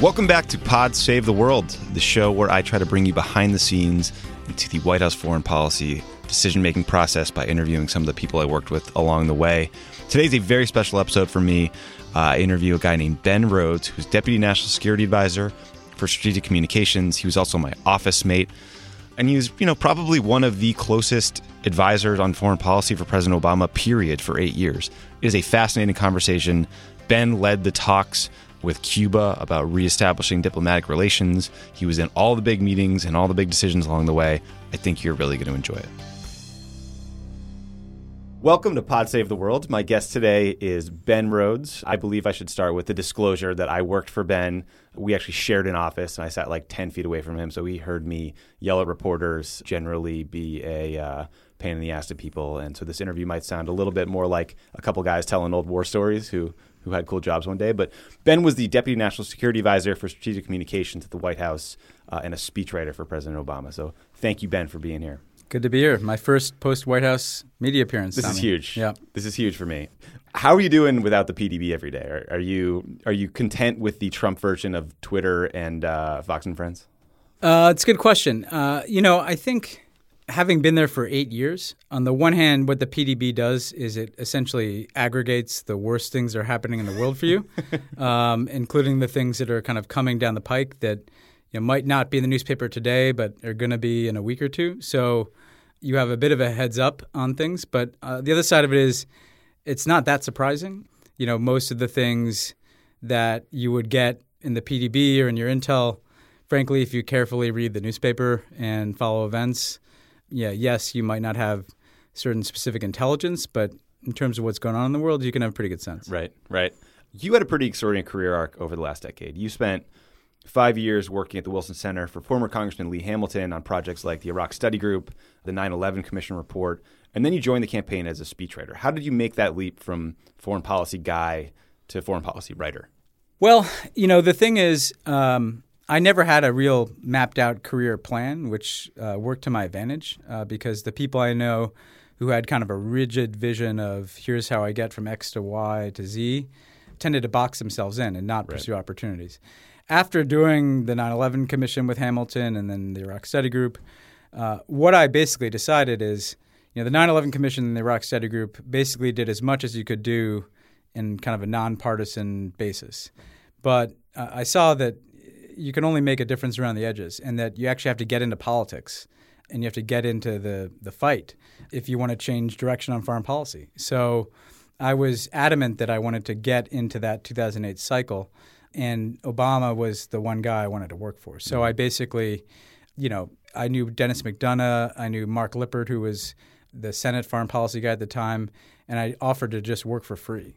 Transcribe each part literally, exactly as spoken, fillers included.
Welcome back to Pod Save the World, the show where I try to bring you behind the scenes into the White House foreign policy decision-making process by interviewing some of the people I worked with along the way. Today's a very special episode for me. Uh, I interview a guy named Ben Rhodes, who's Deputy National Security Advisor for Strategic Communications. He was also my office mate. And he was, you know, probably one of the closest advisors on foreign policy for President Obama, period, for eight years. It is a fascinating conversation. Ben led the talks with Cuba about reestablishing diplomatic relations. He was in all the big meetings and all the big decisions along the way. I think you're really going to enjoy it. Welcome to Pod Save the World. My guest today is Ben Rhodes. I believe I should start with the disclosure that I worked for Ben. We actually shared an office, and I sat like ten feet away from him, so he heard me yell at reporters, generally be a uh, pain in the ass to people. And so this interview might sound a little bit more like a couple guys telling old war stories who, who had cool jobs one day. But Ben was the Deputy National Security Advisor for Strategic Communications at the White House uh, and a speechwriter for President Obama. So thank you, Ben, for being here. Good to be here. My first post-White House media appearance. This Tommy. is huge. Yeah. This is huge for me. How are you doing without the P D B every day? Are, are you are you content with the Trump version of Twitter and uh, Fox and Friends? Uh, it's a good question. Uh, you know, I think having been there for eight years, on the one hand, what the P D B does is it essentially aggregates the worst things that are happening in the world for you, um, including the things that are kind of coming down the pike that you know, might not be in the newspaper today, but are going to be in a week or two. So you have a bit of a heads up on things. But uh, the other side of it is it's not that surprising. You know, most of the things that you would get in the P D B or in your intel, frankly, if you carefully read the newspaper and follow events, yeah, yes, you might not have certain specific intelligence, but in terms of what's going on in the world, you can have a pretty good sense. Right, right. You had a pretty extraordinary career arc over the last decade. You spent five years working at the Wilson Center for former Congressman Lee Hamilton on projects like the Iraq Study Group, the nine eleven Commission report, and then you joined the campaign as a speechwriter. How did you make that leap from foreign policy guy to foreign policy writer? Well, you know, the thing is, um, I never had a real mapped out career plan, which uh, worked to my advantage uh, because the people I know who had kind of a rigid vision of here's how I get from X to Y to Z tended to box themselves in and not pursue right. opportunities. After doing the nine eleven Commission with Hamilton and then the Iraq Study Group, uh, what I basically decided is, you know, the nine eleven Commission and the Iraq Study Group basically did as much as you could do in kind of a nonpartisan basis. But uh, I saw that you can only make a difference around the edges and that you actually have to get into politics and you have to get into the, the fight if you want to change direction on foreign policy. So I was adamant that I wanted to get into that two thousand eight cycle. And Obama was the one guy I wanted to work for. So I basically, you know, I knew Dennis McDonough. I knew Mark Lippert, who was the Senate foreign policy guy at the time. And I offered to just work for free.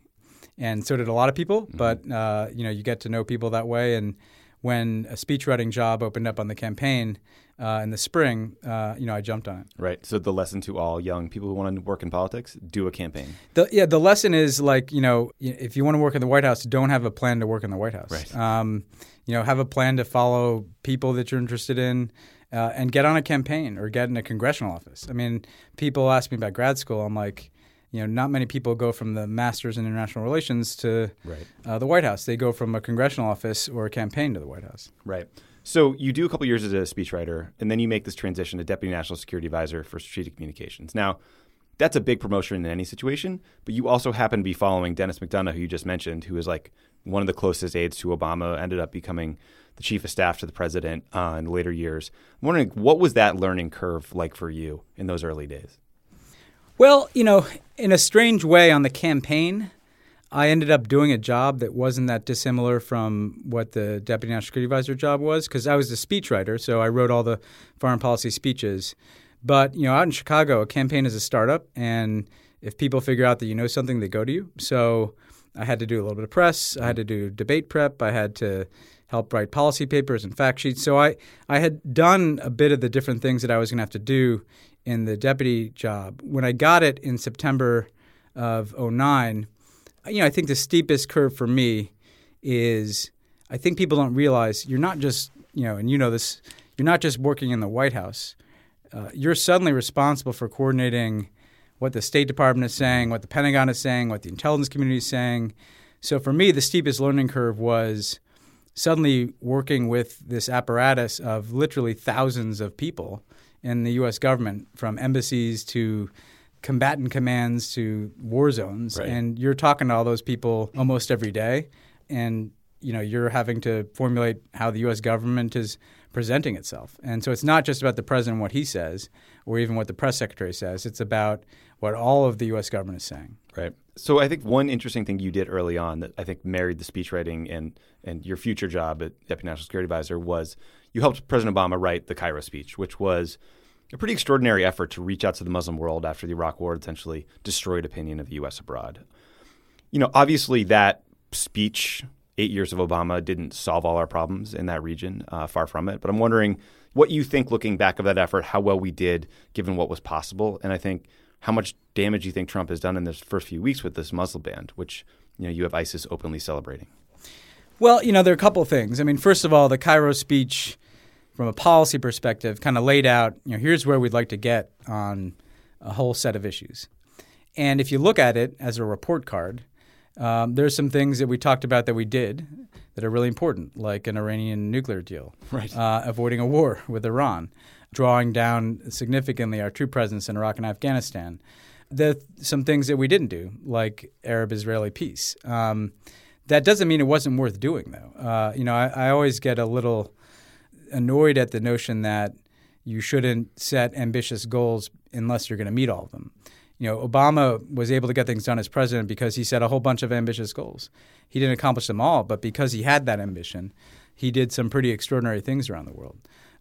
And so did a lot of people. Mm-hmm. But, uh, you know, you get to know people that way. And when a speechwriting job opened up on the campaign uh, in the spring, uh, you know, I jumped on it. Right. So the lesson to all young people who want to work in politics, do a campaign. The, yeah. The lesson is like, you know, if you want to work in the White House, don't have a plan to work in the White House. Right. Um, you know, have a plan to follow people that you're interested in uh, and get on a campaign or get in a congressional office. I mean, people ask me about grad school. I'm like, you know, not many people go from the master's in international relations to right. uh, the White House. They go from a congressional office or a campaign to the White House. Right. So you do a couple years as a speechwriter, and then you make this transition to Deputy National Security Advisor for Strategic Communications. Now, that's a big promotion in any situation, but you also happen to be following Dennis McDonough, who you just mentioned, who is like one of the closest aides to Obama, ended up becoming the chief of staff to the president uh, in later years. I'm wondering, what was that learning curve like for you in those early days? Well, you know, in a strange way on the campaign, I ended up doing a job that wasn't that dissimilar from what the Deputy National Security Advisor job was because I was a speechwriter, so I wrote all the foreign policy speeches. But, you know, out in Chicago, a campaign is a startup, and if people figure out that you know something, they go to you. So I had to do a little bit of press. I had to do debate prep. I had to help write policy papers and fact sheets. So I, I had done a bit of the different things that I was going to have to do in the deputy job. When I got it in September of oh nine, you know, I think the steepest curve for me is I think people don't realize you're not just, you know, and you know this, you're not just working in the White House. Uh, you're suddenly responsible for coordinating what the State Department is saying, what the Pentagon is saying, what the intelligence community is saying. So for me, the steepest learning curve was suddenly working with this apparatus of literally thousands of people in the U S government, from embassies to combatant commands to war zones. Right. And you're talking to all those people almost every day. And, you know, you're having to formulate how the U S government is presenting itself. And so it's not just about the president and what he says or even what the press secretary says. It's about what all of the U S government is saying. Right. So I think one interesting thing you did early on that I think married the speechwriting and, and your future job at Deputy National Security Advisor was you helped President Obama write the Cairo speech, which was a pretty extraordinary effort to reach out to the Muslim world after the Iraq war essentially destroyed opinion of the U S abroad. You know, obviously that speech, eight years of Obama, didn't solve all our problems in that region, uh, far from it. But I'm wondering what you think, looking back of that effort, how well we did given what was possible. And I think how much damage you think Trump has done in this first few weeks with this Muslim ban, which, you know, you have ISIS openly celebrating. Well, you know, there are a couple of things. I mean, first of all, the Cairo speech from a policy perspective kind of laid out, you know, here's where we'd like to get on a whole set of issues. And if you look at it as a report card, Um, there's some things that we talked about that we did that are really important, like an Iranian nuclear deal, right. uh, avoiding a war with Iran, drawing down significantly our troop presence in Iraq and Afghanistan. There's some things that we didn't do, like Arab-Israeli peace. Um, that doesn't mean it wasn't worth doing, though. Uh, you know, I, I always get a little annoyed at the notion that you shouldn't set ambitious goals unless you're going to meet all of them. You know, Obama was able to get things done as president because he set a whole bunch of ambitious goals. He didn't accomplish them all, but because he had that ambition, he did some pretty extraordinary things around the world.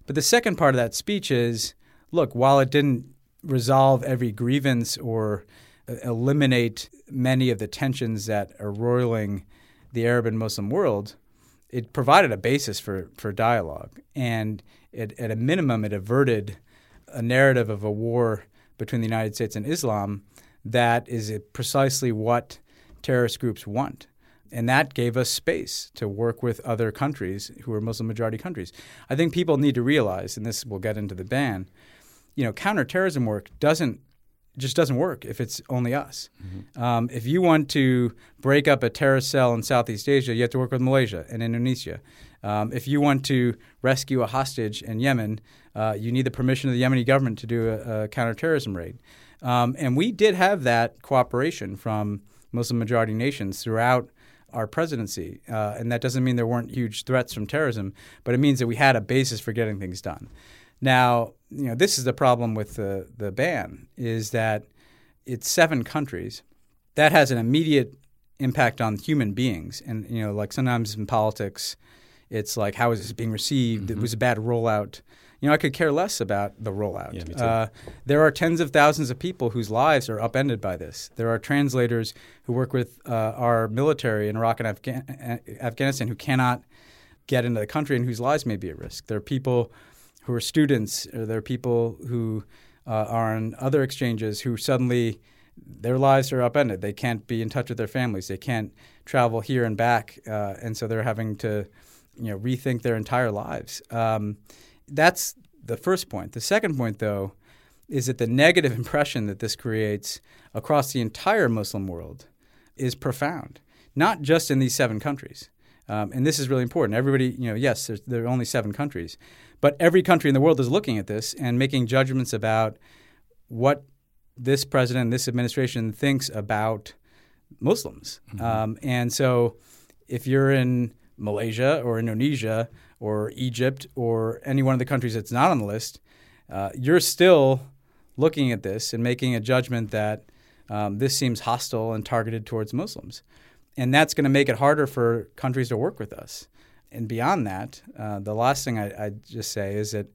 But the second part of that speech is, look, while it didn't resolve every grievance or uh, eliminate many of the tensions that are roiling the Arab and Muslim world, it provided a basis for, for dialogue. And it, at a minimum, it averted a narrative of a war between the United States and Islam, that is precisely what terrorist groups want. And that gave us space to work with other countries who are Muslim-majority countries. I think people need to realize, and this will get into the ban, you know, counterterrorism work doesn't just doesn't work if it's only us. Mm-hmm. Um, if you want to break up a terrorist cell in Southeast Asia, you have to work with Malaysia and Indonesia. Um, if you want to rescue a hostage in Yemen, uh, you need the permission of the Yemeni government to do a, a counterterrorism raid. Um, and we did have that cooperation from Muslim-majority nations throughout our presidency. Uh, and that doesn't mean there weren't huge threats from terrorism, but it means that we had a basis for getting things done. Now, you know, this is the problem with the, the ban, is that it's seven countries. That has an immediate impact on human beings. And, you know, like sometimes in politics – it's like, how is this being received? Mm-hmm. It was a bad rollout. You know, I could care less about the rollout. Yeah, me too. Uh, there are tens of thousands of people whose lives are upended by this. There are translators who work with uh, our military in Iraq and Afga- Afghanistan who cannot get into the country and whose lives may be at risk. There are people who are students, or there are people who uh, are on other exchanges who suddenly their lives are upended. They can't be in touch with their families. They can't travel here and back, uh, and so they're having to – you know, rethink their entire lives. Um, that's the first point. The second point, though, is that the negative impression that this creates across the entire Muslim world is profound, not just in these seven countries. Um, and this is really important. Everybody, you know, yes, there are only seven countries, but every country in the world is looking at this and making judgments about what this president, this administration thinks about Muslims. Mm-hmm. Um, and so if you're in Malaysia or Indonesia or Egypt or any one of the countries that's not on the list, uh, you're still looking at this and making a judgment that um, this seems hostile and targeted towards Muslims. And that's going to make it harder for countries to work with us. And beyond that, uh, the last thing I, I just say is that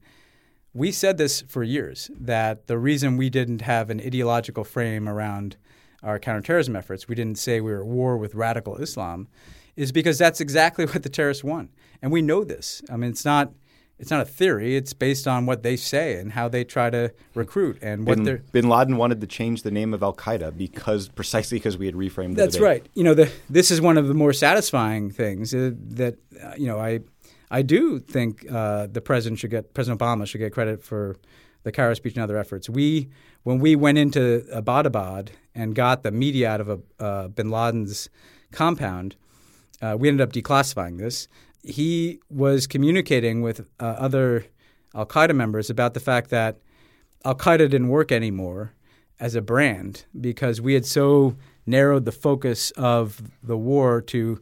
we said this for years, that the reason we didn't have an ideological frame around our counterterrorism efforts, we didn't say we were at war with radical Islam, is because that's exactly what the terrorists want. And we know this. I mean, it's not it's not a theory. It's based on what they say and how they try to recruit and what they're— Bin Laden wanted to change the name of Al Qaeda because precisely because we had reframed the debate. That's right. You know, the, this is one of the more satisfying things uh, that uh, you know. I I do think uh, the president should get President Obama should get credit for the Cairo speech and other efforts. We when we went into Abbottabad and got the media out of a, uh, Bin Laden's compound. Uh, we ended up declassifying this. he was communicating with uh, other Al Qaeda members about the fact that Al Qaeda didn't work anymore as a brand because we had so narrowed the focus of the war to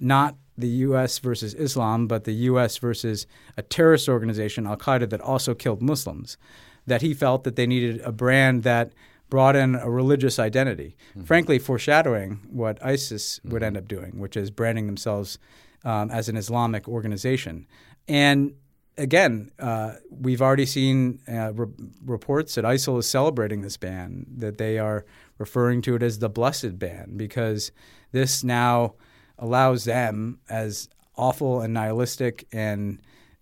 not the U S versus Islam, but the U S versus a terrorist organization, Al Qaeda, that also killed Muslims, that he felt that they needed a brand that brought in a religious identity, mm-hmm. frankly foreshadowing what ISIS mm-hmm. would end up doing, which is branding themselves um, as an Islamic organization. And again, uh, we've already seen uh, re- reports that ISIL is celebrating this ban, that they are referring to it as the blessed ban, because this now allows them, as awful and nihilistic and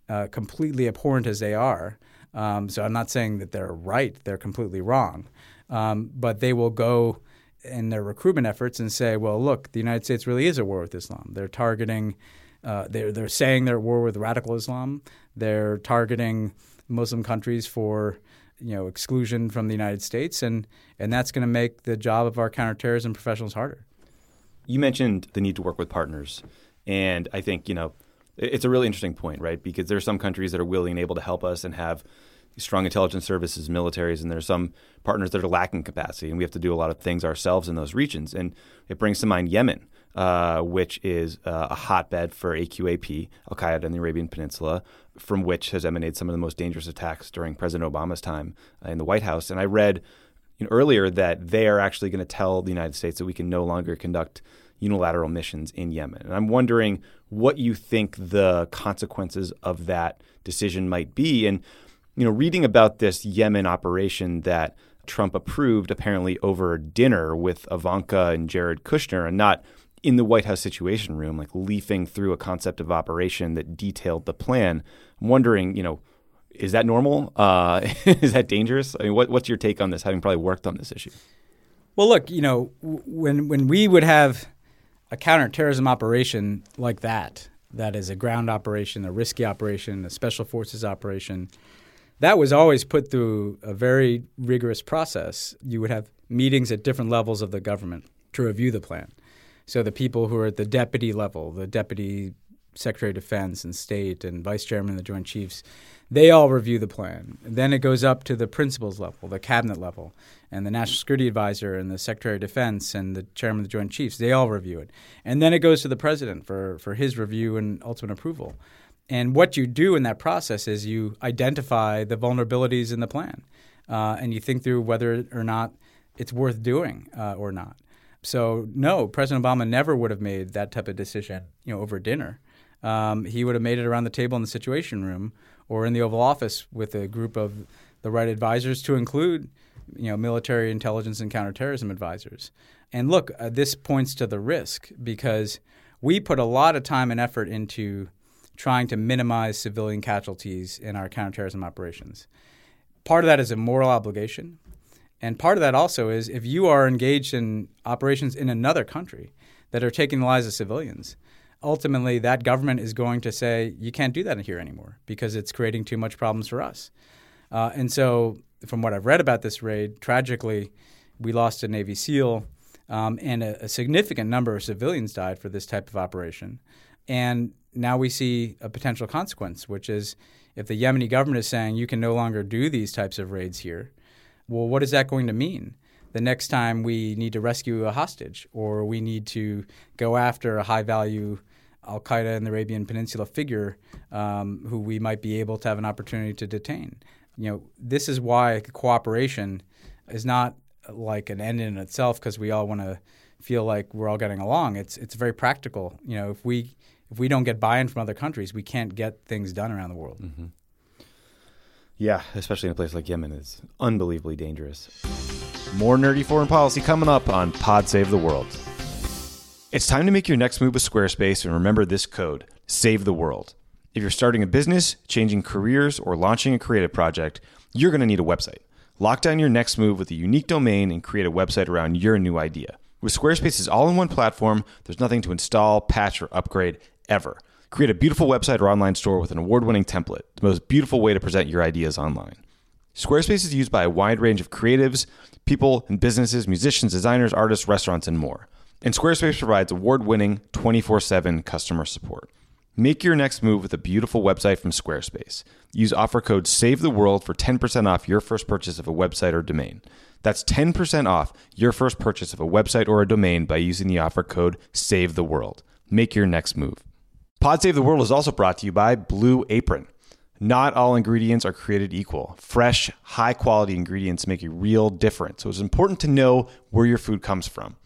uh, completely abhorrent as they are, um, so I'm not saying that they're right, they're completely wrong, Um, but they will go in their recruitment efforts and say, well, look, the United States really is at war with Islam. They're targeting uh, – they're, they're saying they're at war with radical Islam. They're targeting Muslim countries for, you know, exclusion from the United States, and, and that's going to make the job of our counterterrorism professionals harder. You mentioned the need to work with partners, and I think, you know, it's a really interesting point, right, because there are some countries that are willing and able to help us and have – strong intelligence services, militaries, and there's some partners that are lacking capacity, and we have to do a lot of things ourselves in those regions. And it brings to mind Yemen, uh, which is uh, a hotbed for A Q A P, Al Qaeda in the Arabian Peninsula, from which has emanated some of the most dangerous attacks during President Obama's time uh, in the White House. And I read you know, earlier that they are actually going to tell the United States that we can no longer conduct unilateral missions in Yemen. And I'm wondering what you think the consequences of that decision might be. And you know, reading about this Yemen operation that Trump approved apparently over dinner with Ivanka and Jared Kushner, and not in the White House Situation Room, like leafing through a concept of operation that detailed the plan. I'm wondering, you know, is that normal? Uh, is that dangerous? I mean, what, what's your take on this, having probably worked on this issue? Well, look, you know, when when we would have a counterterrorism operation like that, that is a ground operation, a risky operation, a special forces operation, that was always put through a very rigorous process. You would have meetings at different levels of the government to review the plan. So the people who are at the deputy level, the deputy secretary of defense and state and vice chairman of the Joint Chiefs, they all review the plan. And then it goes up to the principals level, the cabinet level, and the national security advisor and the secretary of defense and the chairman of the Joint Chiefs. They all review it. And then it goes to the president for, for his review and ultimate approval. And what you do in that process is you identify the vulnerabilities in the plan, uh, and you think through whether or not it's worth doing uh, or not. So no, President Obama never would have made that type of decision, you know, over dinner. Um, he would have made it around the table in the Situation Room or in the Oval Office with a group of the right advisors, to include, you know, military intelligence and counterterrorism advisors. And look, uh, this points to the risk, because we put a lot of time and effort into trying to minimize civilian casualties in our counterterrorism operations. Part of that is a moral obligation. And part of that also is, if you are engaged in operations in another country that are taking the lives of civilians, ultimately that government is going to say, you can't do that here anymore because it's creating too much problems for us. Uh, and so from what I've read about this raid, tragically, we lost a Navy SEAL, um, and a, a significant number of civilians died for this type of operation. And now we see a potential consequence, which is, if the Yemeni government is saying you can no longer do these types of raids here, well, what is that going to mean the next time we need to rescue a hostage, or we need to go after a high-value al-Qaeda in the Arabian Peninsula figure um, who we might be able to have an opportunity to detain? You know, this is why cooperation is not like an end in itself, because we all want to feel like we're all getting along. It's it's very practical. You know, if we If we don't get buy-in from other countries, we can't get things done around the world. Mm-hmm. Yeah, especially in a place like Yemen, it's unbelievably dangerous. More nerdy foreign policy coming up on Pod Save the World. It's time to make your next move with Squarespace, and remember this code, Save the World. If you're starting a business, changing careers, or launching a creative project, you're going to need a website. Lock down your next move with a unique domain and create a website around your new idea. With Squarespace's all-in-one platform, there's nothing to install, patch, or upgrade ever. Create a beautiful website or online store with an award-winning template, the most beautiful way to present your ideas online. Squarespace is used by a wide range of creatives, people, and businesses, musicians, designers, artists, restaurants, and more. And Squarespace provides award-winning twenty-four seven customer support. Make your next move with a beautiful website from Squarespace. Use offer code SAVETHEWORLD for ten percent off your first purchase of a website or domain. That's ten percent off your first purchase of a website or a domain by using the offer code SAVETHEWORLD. Make your next move. Pod Save the World is also brought to you by Blue Apron. Not all ingredients are created equal. Fresh, high-quality ingredients make a real difference, so it's important to know where your food comes from.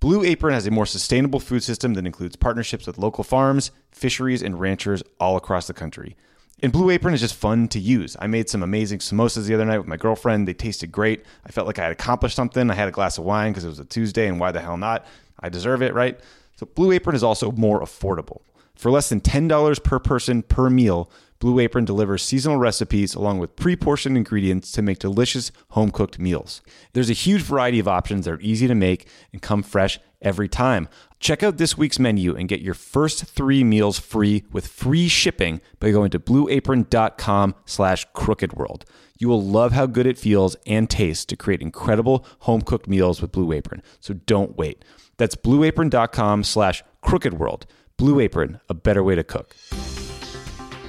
Blue Apron has a more sustainable food system that includes partnerships with local farms, fisheries, and ranchers all across the country. And Blue Apron is just fun to use. I made some amazing samosas the other night with my girlfriend. They tasted great. I felt like I had accomplished something. I had a glass of wine because it was a Tuesday, and why the hell not? I deserve it, right? So Blue Apron is also more affordable. For less than ten dollars per person per meal, Blue Apron delivers seasonal recipes along with pre-portioned ingredients to make delicious home-cooked meals. There's a huge variety of options that are easy to make and come fresh every time. Check out this week's menu and get your first three meals free with free shipping by going to blue apron dot com slash crooked world. You will love how good it feels and tastes to create incredible home-cooked meals with Blue Apron, so don't wait. That's blue apron dot com slash crooked world. Blue Apron, a better way to cook.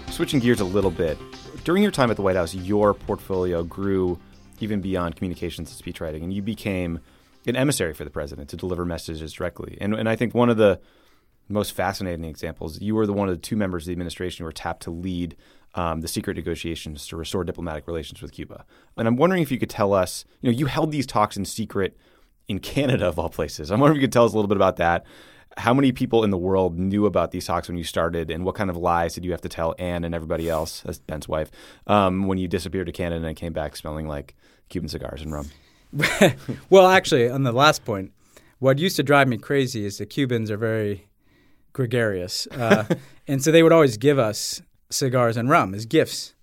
Switching gears a little bit, during your time at the White House, your portfolio grew even beyond communications and speechwriting, and you became an emissary for the president to deliver messages directly. And, and I think one of the most fascinating examples, you were the one of the two members of the administration who were tapped to lead um, the secret negotiations to restore diplomatic relations with Cuba. And I'm wondering if you could tell us, you know, you held these talks in secret in Canada, of all places. I'm wondering if you could tell us a little bit about that. How many people in the world knew about these talks when you started, and what kind of lies did you have to tell Anne and everybody else, that's Ben's wife, um, when you disappeared to Canada and came back smelling like Cuban cigars and rum? Well, actually, on the last point, what used to drive me crazy is the Cubans are very gregarious. Uh, and so they would always give us cigars and rum as gifts,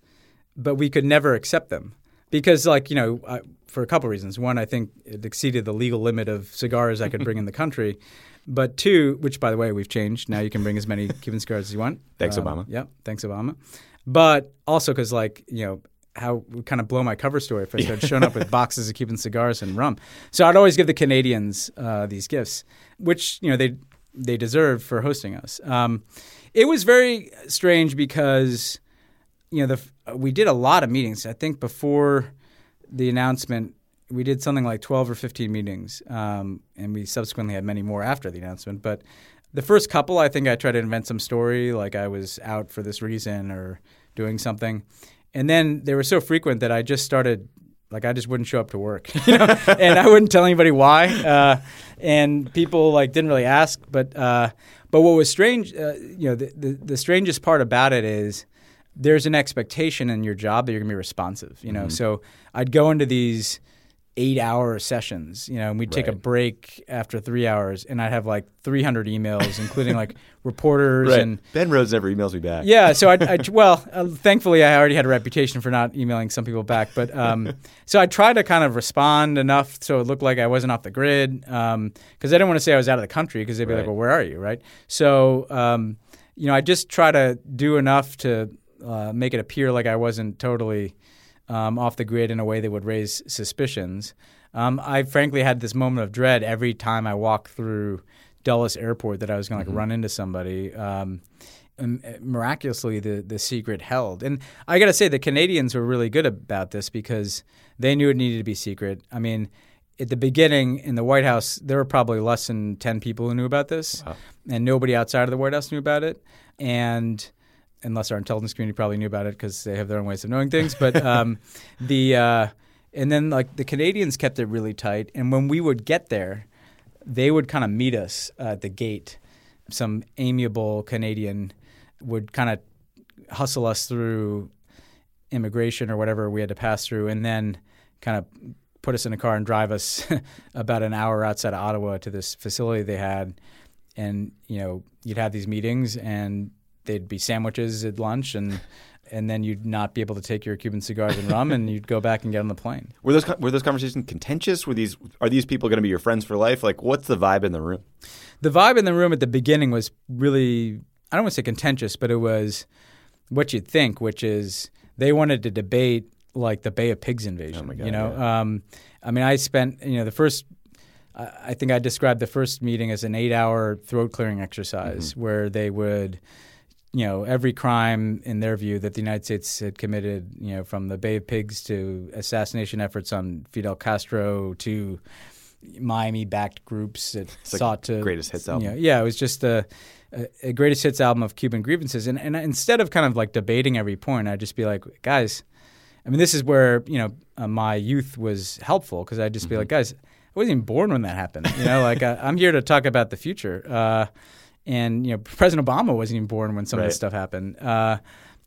but we could never accept them because, like, you know, I, for a couple of reasons. One, I think it exceeded the legal limit of cigars I could bring in the country. But two, which, by the way, we've changed. Now you can bring as many Cuban cigars as you want. Thanks, um, Obama. Yeah, thanks, Obama. But also because, like, you know, how it would kind of blow my cover story if I started showing up with boxes of Cuban cigars and rum. So I'd always give the Canadians uh, these gifts, which, you know, they they deserved for hosting us. Um, it was very strange because, you know, the, we did a lot of meetings. I think before the announcement, we did something like twelve or fifteen meetings, um, and we subsequently had many more after the announcement. But the first couple, I think I tried to invent some story, like I was out for this reason or doing something. And then they were so frequent that I just started, like I just wouldn't show up to work. You know? And I wouldn't tell anybody why. Uh, and people like didn't really ask. But uh, but what was strange, uh, you know, the, the, the strangest part about it is there's an expectation in your job that you're going to be responsive. You know, mm-hmm. So I'd go into these eight-hour sessions, you know, and we'd take right. a break after three hours, and I'd have like three hundred emails, including like reporters right. and Ben Rhodes never emails me back. Yeah, so I, I well, uh, thankfully, I already had a reputation for not emailing some people back, but um, so I tried to kind of respond enough so it looked like I wasn't off the grid, because um, I didn't want to say I was out of the country, because they'd be right. like, "Well, where are you?" Right? So, um, you know, I just try to do enough to uh, make it appear like I wasn't totally Um, off the grid in a way that would raise suspicions. Um, I frankly had this moment of dread every time I walked through Dulles Airport that I was going to like mm-hmm. run into somebody. Um, and miraculously, the the secret held. And I got to say, the Canadians were really good about this because they knew it needed to be secret. I mean, at the beginning in the White House, there were probably less than ten people who knew about this, wow. and nobody outside of the White House knew about it. And unless our intelligence community probably knew about it because they have their own ways of knowing things. But um, the uh, and then like the Canadians kept it really tight. And when we would get there, they would kind of meet us uh, at the gate. Some amiable Canadian would kind of hustle us through immigration or whatever we had to pass through, and then kind of put us in a car and drive us about an hour outside of Ottawa to this facility they had. And, you know, you'd have these meetings and they'd be sandwiches at lunch, and and then you'd not be able to take your Cuban cigars and rum, and you'd go back and get on the plane. Were those were those conversations contentious? Were these are these people going to be your friends for life? Like, what's the vibe in the room? The vibe in the room at the beginning was really, I don't want to say contentious, but it was what you'd think, which is they wanted to debate like the Bay of Pigs invasion. Oh my God, you know, yeah. um, I mean, I spent you know the first. I think I described the first meeting as an eight-hour throat clearing exercise mm-hmm. where they would you know, every crime in their view that the United States had committed, you know, from the Bay of Pigs to assassination efforts on Fidel Castro to Miami-backed groups that it's sought like to greatest hits album. You know, yeah, it was just a, a greatest hits album of Cuban grievances. And, and instead of kind of like debating every point, I'd just be like, guys, I mean, this is where, you know, uh, my youth was helpful because I'd just mm-hmm. be like, guys, I wasn't even born when that happened. You know, like I, I'm here to talk about the future. Uh, and, you know, President Obama wasn't even born when some right. of this stuff happened. Uh,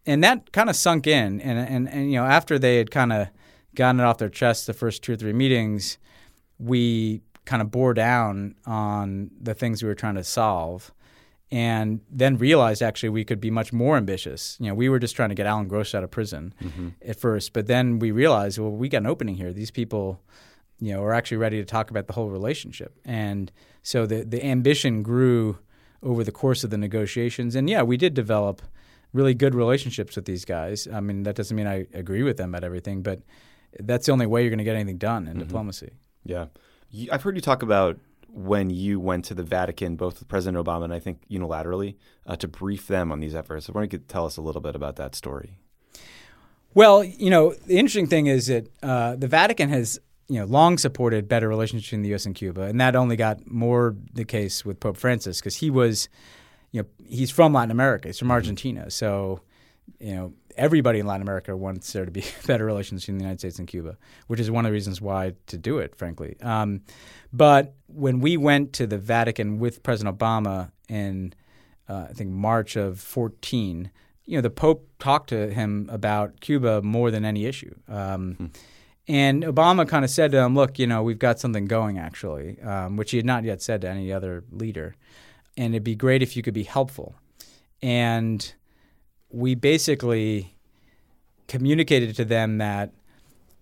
and that kind of sunk in. And, and, and, you know, after they had kind of gotten it off their chest the first two or three meetings, we kind of bore down on the things we were trying to solve and then realized actually we could be much more ambitious. You know, we were just trying to get Alan Gross out of prison mm-hmm. at first, but then we realized, well, we got an opening here. These people, you know, are actually ready to talk about the whole relationship. And so the, the ambition grew over the course of the negotiations. And yeah, we did develop really good relationships with these guys. I mean, that doesn't mean I agree with them about everything, but that's the only way you're going to get anything done in mm-hmm. diplomacy. Yeah. I've heard you talk about when you went to the Vatican, both with President Obama and I think unilaterally, uh, to brief them on these efforts. I wonder if you could tell us a little bit about that story. Well, you know, the interesting thing is that uh, the Vatican has, you know, long supported better relationship between the U S and Cuba, and that only got more the case with Pope Francis because he was, you know, he's from Latin America. He's from mm-hmm. Argentina. So, you know, everybody in Latin America wants there to be better relations between the United States and Cuba, which is one of the reasons why to do it, frankly. Um, but when we went to the Vatican with President Obama in, uh, I think, March of fourteen, you know, the Pope talked to him about Cuba more than any issue. Um, hmm. And Obama kind of said to him, look, you know, we've got something going, actually, um, which he had not yet said to any other leader. And it'd be great if you could be helpful. And we basically communicated to them that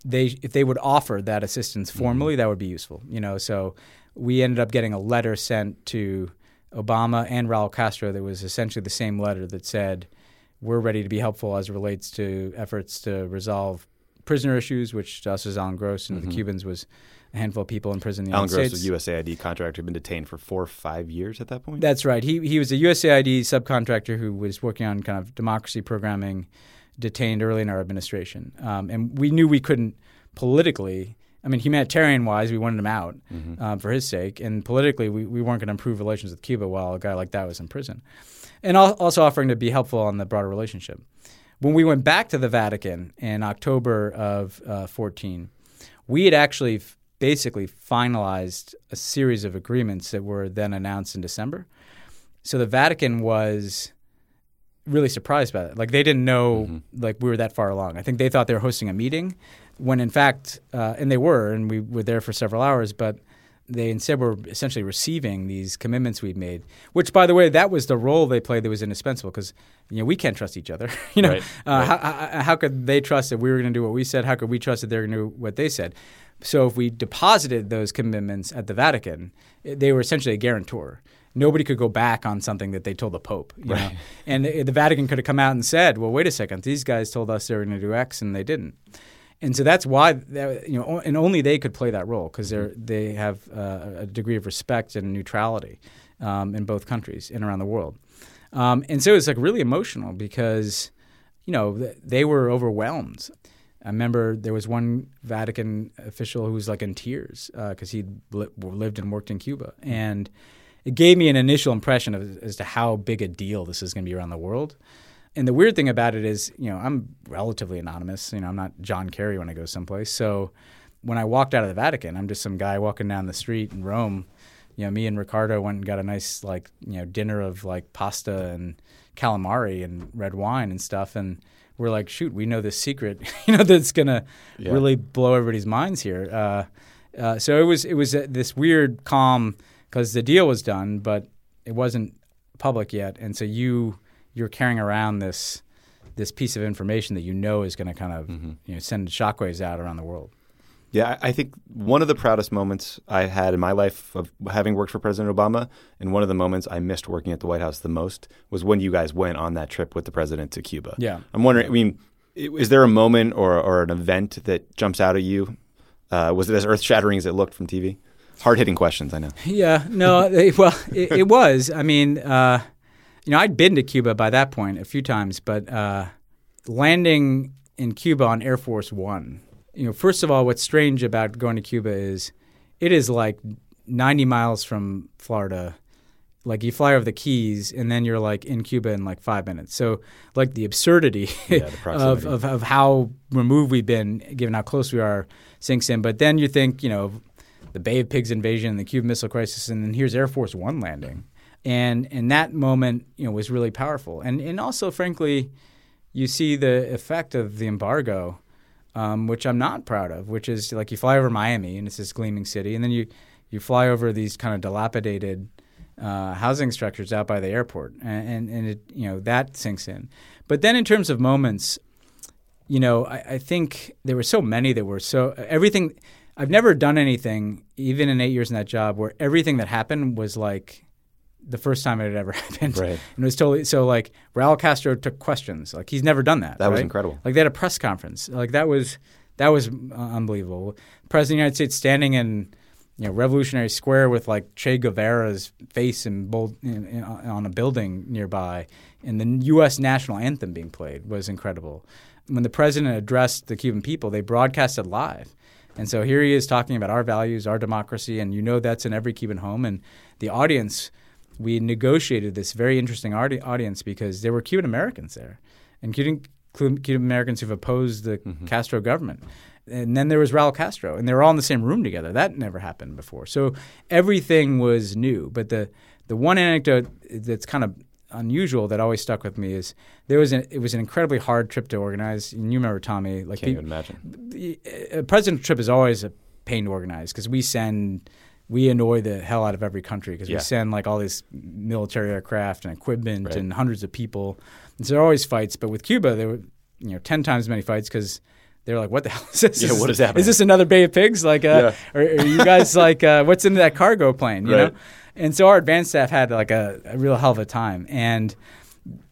they, if they would offer that assistance formally, mm-hmm. that would be useful. You know, so we ended up getting a letter sent to Obama and Raul Castro that was essentially the same letter that said, we're ready to be helpful as it relates to efforts to resolve prisoner issues, which to us was Alan Gross and mm-hmm. the Cubans was a handful of people in prison in the Alan United States. Alan Gross was a U S A I D contractor who had been detained for four or five years at that point? That's right. He he was a U S A I D subcontractor who was working on kind of democracy programming, detained early in our administration. Um, and we knew we couldn't politically – I mean, humanitarian-wise, we wanted him out mm-hmm. um, for his sake. And politically, we, we weren't going to improve relations with Cuba while a guy like that was in prison. And al- also offering to be helpful on the broader relationship. When we went back to the Vatican in October of uh, fourteen, we had actually f- basically finalized a series of agreements that were then announced in December. So the Vatican was really surprised by that. Like they didn't know mm-hmm. like we were that far along. I think they thought they were hosting a meeting when in fact uh, – and they were, and we were there for several hours, but – they instead were essentially receiving these commitments we'd made, which, by the way, that was the role they played that was indispensable because, you know, we can't trust each other. you know, right, uh, right. How, how could they trust that we were going to do what we said? How could we trust that they were going to do what they said? So if we deposited those commitments at the Vatican, they were essentially a guarantor. Nobody could go back on something that they told the Pope. You right. know? And the, the Vatican could have come out and said, well, wait a second, these guys told us they were going to do X and they didn't. And so that's why, you know, and only they could play that role because they they have uh, a degree of respect and neutrality um, in both countries and around the world. Um, and so it's like really emotional because, you know, th- they were overwhelmed. I remember there was one Vatican official who was like in tears because uh, he'd li- lived and worked in Cuba. And it gave me an initial impression of, as to how big a deal this is going to be around the world. And the weird thing about it is, you know, I'm relatively anonymous. You know, I'm not John Kerry when I go someplace. So when I walked out of the Vatican, I'm just some guy walking down the street in Rome. You know, me and Ricardo went and got a nice, like, you know, dinner of, like, pasta and calamari and red wine and stuff. And we're like, shoot, we know this secret, you know, that's going to yeah. really blow everybody's minds here. Uh, uh, so it was, it was uh, this weird calm because the deal was done, but it wasn't public yet. And so you... you're carrying around this this piece of information that you know is going to kind of mm-hmm. you know, send shockwaves out around the world. Yeah, I think one of the proudest moments I had in my life of having worked for President Obama, and one of the moments I missed working at the White House the most was when you guys went on that trip with the president to Cuba. Yeah, I'm wondering, I mean, is there a moment or, or an event that jumps out at you? Uh, was it as earth-shattering as it looked from T V? Hard-hitting questions, I know. Yeah, no, well, it, it was. I mean... Uh, You know, I'd been to Cuba by that point a few times, but uh, landing in Cuba on Air Force One, you know, first of all, what's strange about going to Cuba is it is like ninety miles from Florida. Like, you fly over the Keys, and then you're, like, in Cuba in, like, five minutes. So, like, the absurdity yeah, the of, of, of how removed we've been, given how close we are, sinks in. But then you think, you know, the Bay of Pigs invasion and the Cuban Missile Crisis, and then here's Air Force One landing. And and that moment, you know, was really powerful. And, and also, frankly, you see the effect of the embargo, um, which I'm not proud of, which is, like, you fly over Miami, and it's this gleaming city, and then you, you fly over these kind of dilapidated Uh, housing structures out by the airport, and, and, and it, you know, that sinks in. But then in terms of moments, you know, I, I think there were so many that were so – everything – I've never done anything, even in eight years in that job, where everything that happened was like the first time it had ever happened. Right. And it was totally – so like Raul Castro took questions. Like, he's never done that. That right? was incredible. Like, they had a press conference. Like, that was that was unbelievable. President of the United States standing in – you know, Revolutionary Square with like Che Guevara's face in bold, in, in, on a building nearby, and the U S national anthem being played was incredible. When the president addressed the Cuban people, they broadcast it live. And so here he is talking about our values, our democracy, and you know that's in every Cuban home. And the audience, we negotiated this very interesting audience because there were Cuban Americans there, including Cuban Americans who've opposed the mm-hmm. Castro government. And then there was Raul Castro, and they were all in the same room together. That never happened before. So everything was new. But the the one anecdote that's kind of unusual that always stuck with me is there was an, it was an incredibly hard trip to organize. And you remember, Tommy. Like, Can't the, even imagine. A president's trip is always a pain to organize because we send – we annoy the hell out of every country because yeah. we send like all this military aircraft and equipment right. and hundreds of people. And so there are always fights. But with Cuba, there were you know ten times as many fights because – they're like, what the hell is this? Yeah, what is happening? Is this another Bay of Pigs? Like, uh, yeah. are, are you guys like, uh, what's in that cargo plane? You right. know? And so our advance staff had like a, a real hell of a time. And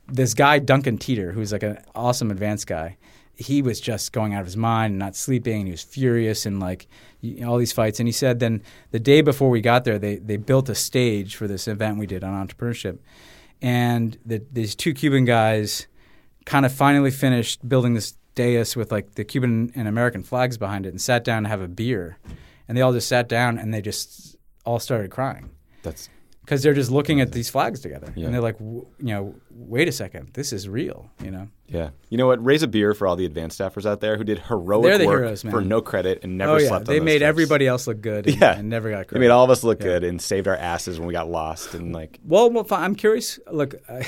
this guy, Duncan Teeter, who's like an awesome advance guy, he was just going out of his mind and not sleeping. And he was furious and like you know, all these fights. And he said then the day before we got there, they, they built a stage for this event we did on entrepreneurship. And the, these two Cuban guys kind of finally finished building this dais with like the Cuban and American flags behind it and sat down to have a beer. And they all just sat down and they just all started crying. That's because they're just looking at these flags together. Yeah. And they're like, w- you know, wait a second, this is real, you know? Yeah. You know what? Raise a beer for all the advanced staffers out there who did heroic they're the work heroes, man. For no credit and never oh, yeah. slept on they those made trips. Everybody else look good and, yeah. and never got credit. They made all of us look yeah. good and saved our asses when we got lost and like. Well, well I'm curious. Look, I,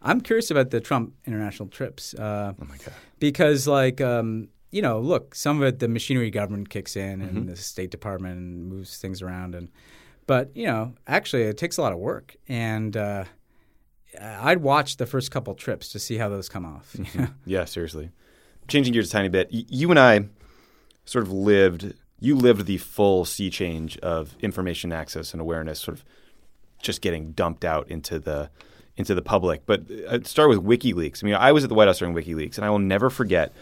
I'm curious about the Trump international trips. Uh, oh, my God. Because, like, um, you know, look, some of it, the machinery government kicks in and mm-hmm. the State Department moves things around. And But, you know, actually it takes a lot of work. And uh, I'd watch the first couple trips to see how those come off. Mm-hmm. Yeah, seriously. Changing gears a tiny bit, y- you and I sort of lived – you lived the full sea change of information access and awareness sort of just getting dumped out into the – into the public. But I'd start with WikiLeaks. I mean, I was at the White House during WikiLeaks, and I will never forget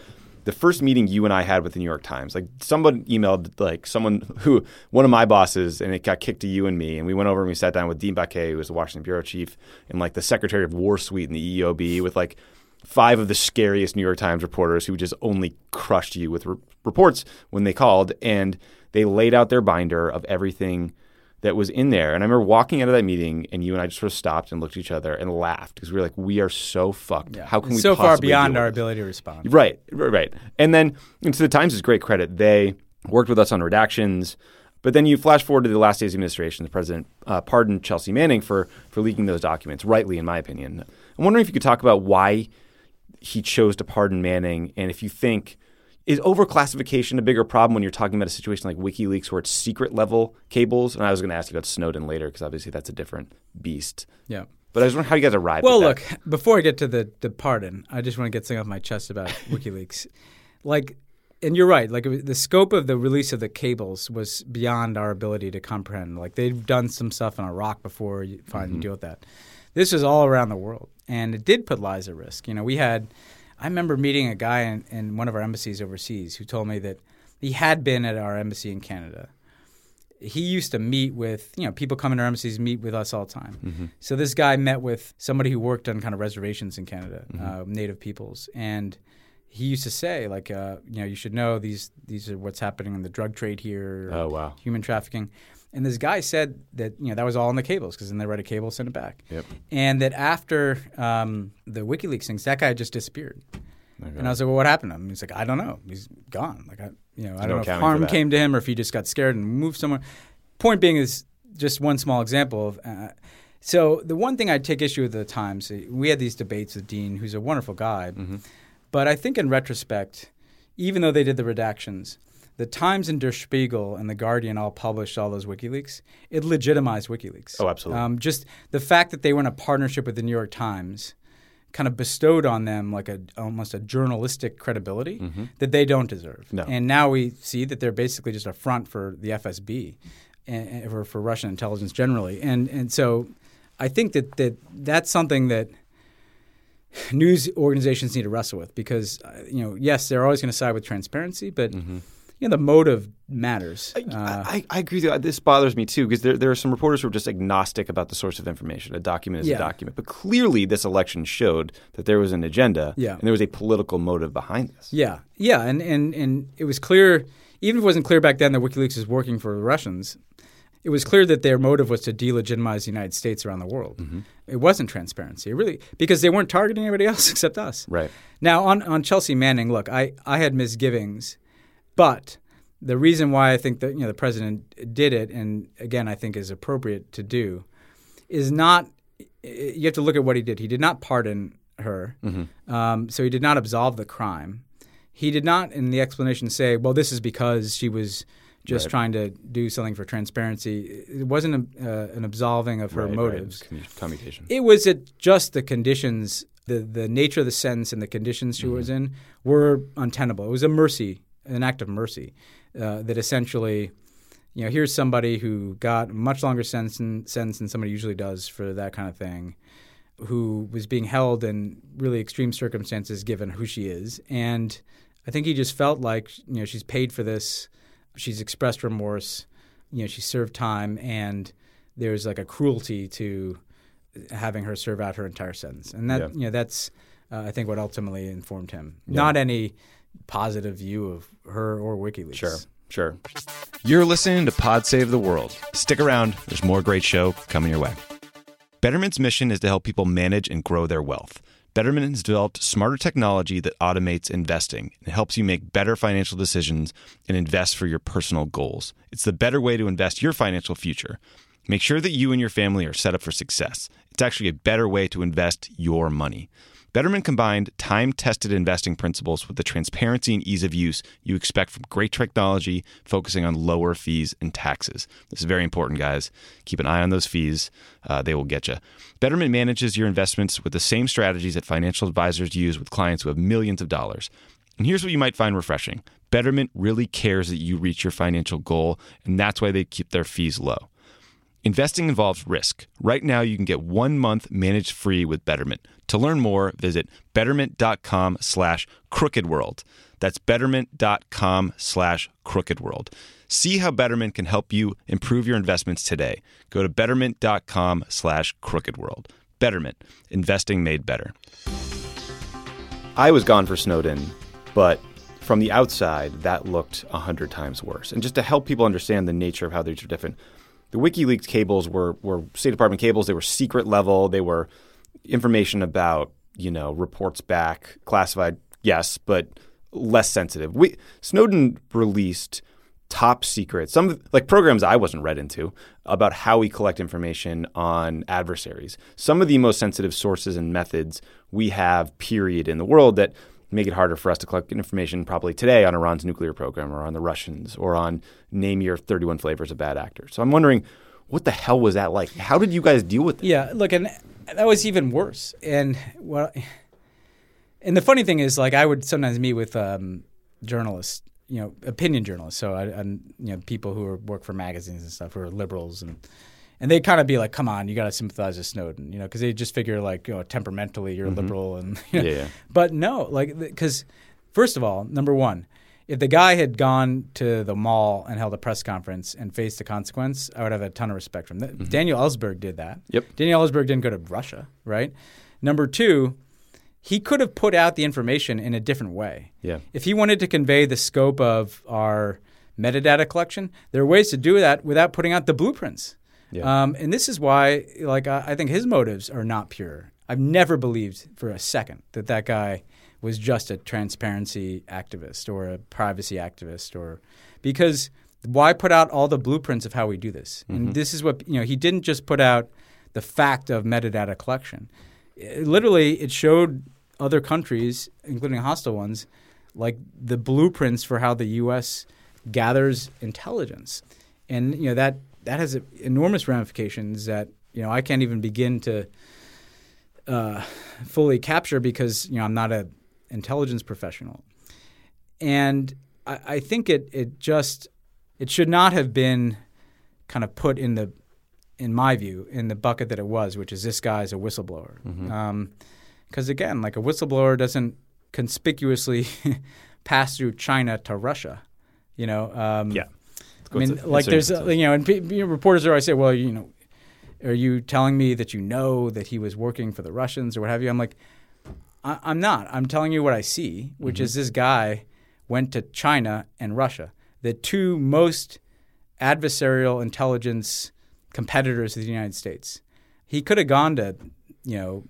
the first meeting you and I had with the New York Times. Like, someone emailed, like, someone who – one of my bosses, and it got kicked to you and me. And we went over and we sat down with Dean Baquet, who was the Washington Bureau Chief, and, like, the Secretary of War Suite in the E O B with, like, five of the scariest New York Times reporters who just only crushed you with re- reports when they called. And they laid out their binder of everything – that was in there. And I remember walking out of that meeting and you and I just sort of stopped and looked at each other and laughed because we were like, we are so fucked. Yeah. How can it's we so possibly so far beyond our this? Ability to respond. Right, right, right. And then and to the Times' great credit, they worked with us on redactions. But then you flash forward to the last day's administration. The president uh, pardoned Chelsea Manning for, for leaking those documents, rightly in my opinion. I'm wondering if you could talk about why he chose to pardon Manning and if you think is overclassification a bigger problem when you're talking about a situation like WikiLeaks where it's secret level cables? And I was going to ask you about Snowden later because obviously that's a different beast. Yeah. But I was wondering how you guys arrived well, at that. Well, look, before I get to the, the pardon, I just want to get something off my chest about WikiLeaks. Like, and you're right. Like it was, the scope of the release of the cables was beyond our ability to comprehend. Like they've done some stuff in Iraq before you finally mm-hmm. deal with that. This was all around the world. And it did put lives at risk. You know, we had... I remember meeting a guy in, in one of our embassies overseas who told me that he had been at our embassy in Canada he used to meet with, you know, people coming to our embassies meet with us all the time. Mm-hmm. So this guy met with somebody who worked on kind of reservations in Canada, mm-hmm. uh, Native peoples. And he used to say, like, uh, you know, you should know these these are what's happening in the drug trade here. Oh, wow. Human trafficking. And this guy said that, you know, that was all in the cables because then they read a cable, sent it back. Yep. And that after um, the WikiLeaks things, that guy just disappeared. Okay. And I was like, well, what happened to him? He's like, I don't know. He's gone. Like, I, you know, There's I don't no know if harm came to him or if he just got scared and moved somewhere. Point being is just one small example of uh, – so the one thing I take issue with at the time, so we had these debates with Dean, who's a wonderful guy. Mm-hmm. But I think in retrospect, even though they did the redactions, the Times and Der Spiegel and The Guardian all published all those WikiLeaks. It legitimized WikiLeaks. Oh, absolutely. Um, just the fact that they were in a partnership with the New York Times – kind of bestowed on them like a almost a journalistic credibility mm-hmm. that they don't deserve. No. And now we see that they're basically just a front for the F S B and, and for, for Russian intelligence generally. And and so I think that, that that's something that news organizations need to wrestle with because, you know, yes, they're always going to side with transparency, but mm-hmm. – you know, the motive matters. I, uh, I, I agree with you. This bothers me too because there, there are some reporters who are just agnostic about the source of information. A document is yeah. a document. But clearly this election showed that there was an agenda yeah. and there was a political motive behind this. Yeah. Yeah. And, and, and it was clear – even if it wasn't clear back then that WikiLeaks is working for the Russians, it was clear that their motive was to delegitimize the United States around the world. Mm-hmm. It wasn't transparency. It really – because they weren't targeting anybody else except us. Right. Now on, on Chelsea Manning, look, I, I had misgivings. But the reason why I think that, you know, the president did it, and again I think is appropriate to do, is not – you have to look at what he did. He did not pardon her. Mm-hmm. Um, so he did not absolve the crime. He did not in the explanation say, well, this is because she was just right. trying to do something for transparency. It wasn't a, uh, an absolving of her right, motives. Right. It was commutation. It was a, just the conditions, the, the nature of the sentence and the conditions she mm-hmm. was in were untenable. It was a mercy. An act of mercy uh, that essentially, you know, here's somebody who got a much longer sentence than, sentence than somebody usually does for that kind of thing, who was being held in really extreme circumstances given who she is. And I think he just felt like, you know, she's paid for this. She's expressed remorse. You know, she served time. And there's like a cruelty to having her serve out her entire sentence. And that, yeah. you know, that's, uh, I think, what ultimately informed him. Yeah. Not any positive view of her or WikiLeaks. Sure, sure. You're listening to Pod Save the World. Stick around. There's more great show coming your way. Betterment's mission is to help people manage and grow their wealth. Betterment has developed smarter technology that automates investing and helps you make better financial decisions and invest for your personal goals. It's the better way to invest your financial future. Make sure that you and your family are set up for success. It's actually a better way to invest your money. Betterment combined time-tested investing principles with the transparency and ease of use you expect from great technology, focusing on lower fees and taxes. This is very important, guys. Keep an eye on those fees. Uh, they will get you. Betterment manages your investments with the same strategies that financial advisors use with clients who have millions of dollars. And here's what you might find refreshing. Betterment really cares that you reach your financial goal, and that's why they keep their fees low. Investing involves risk. Right now, you can get one month managed free with Betterment. To learn more, visit betterment.com slash crookedworld. That's betterment.com slash crookedworld. See how Betterment can help you improve your investments today. Go to betterment.com slash crookedworld. Betterment. Investing made better. I was gone for Snowden, but from the outside, that looked a hundred times worse. And just to help people understand the nature of how these are different, the WikiLeaks cables were, were State Department cables. They were secret level. They were information about, you know, reports back, classified, yes, but less sensitive. We, Snowden released top secret, some like programs I wasn't read into about how we collect information on adversaries. Some of the most sensitive sources and methods we have, period, in the world that make it harder for us to collect information probably today on Iran's nuclear program or on the Russians or on name your thirty-one flavors of bad actors. So I'm wondering, what the hell was that like? How did you guys deal with that? Yeah, look, and that was even worse. And well, and the funny thing is, like, I would sometimes meet with um, journalists, you know, opinion journalists. So I, I'm, you know, people who are, work for magazines and stuff who are liberals and. And they kind of be like, come on, you got to sympathize with Snowden, you know, because they just figure like, you know, temperamentally you're mm-hmm. liberal. and you know. yeah, yeah. But no, like, because first of all, number one, if the guy had gone to the mall and held a press conference and faced the consequence, I would have a ton of respect for him. Mm-hmm. Daniel Ellsberg did that. Yep. Daniel Ellsberg didn't go to Russia, right? Number two, he could have put out the information in a different way. Yeah. If he wanted to convey the scope of our metadata collection, there are ways to do that without putting out the blueprints. Yeah. Um, and this is why, like, I, I think his motives are not pure. I've never believed for a second that that guy was just a transparency activist or a privacy activist, or because why put out all the blueprints of how we do this? Mm-hmm. And this is what, you know, he didn't just put out the fact of metadata collection. It, literally, it showed other countries, including hostile ones, like the blueprints for how the U S gathers intelligence. And, you know, that that has enormous ramifications that, you know, I can't even begin to uh, fully capture because, you know, I'm not a intelligence professional. And I, I think it it just it should not have been kind of put in the in my view in the bucket that it was, which is this guy's a whistleblower. Mm-hmm. Um, because again, like a whistleblower doesn't conspicuously pass through China to Russia, you know. Um, yeah, I mean, like there's a, you know, and p- you know, reporters are always say, well, you know, are you telling me that you know that he was working for the Russians or what have you? I'm like, I'm not. I'm telling you what I see, which mm-hmm. is this guy went to China and Russia, the two most adversarial intelligence competitors of the United States. He could have gone to, you know,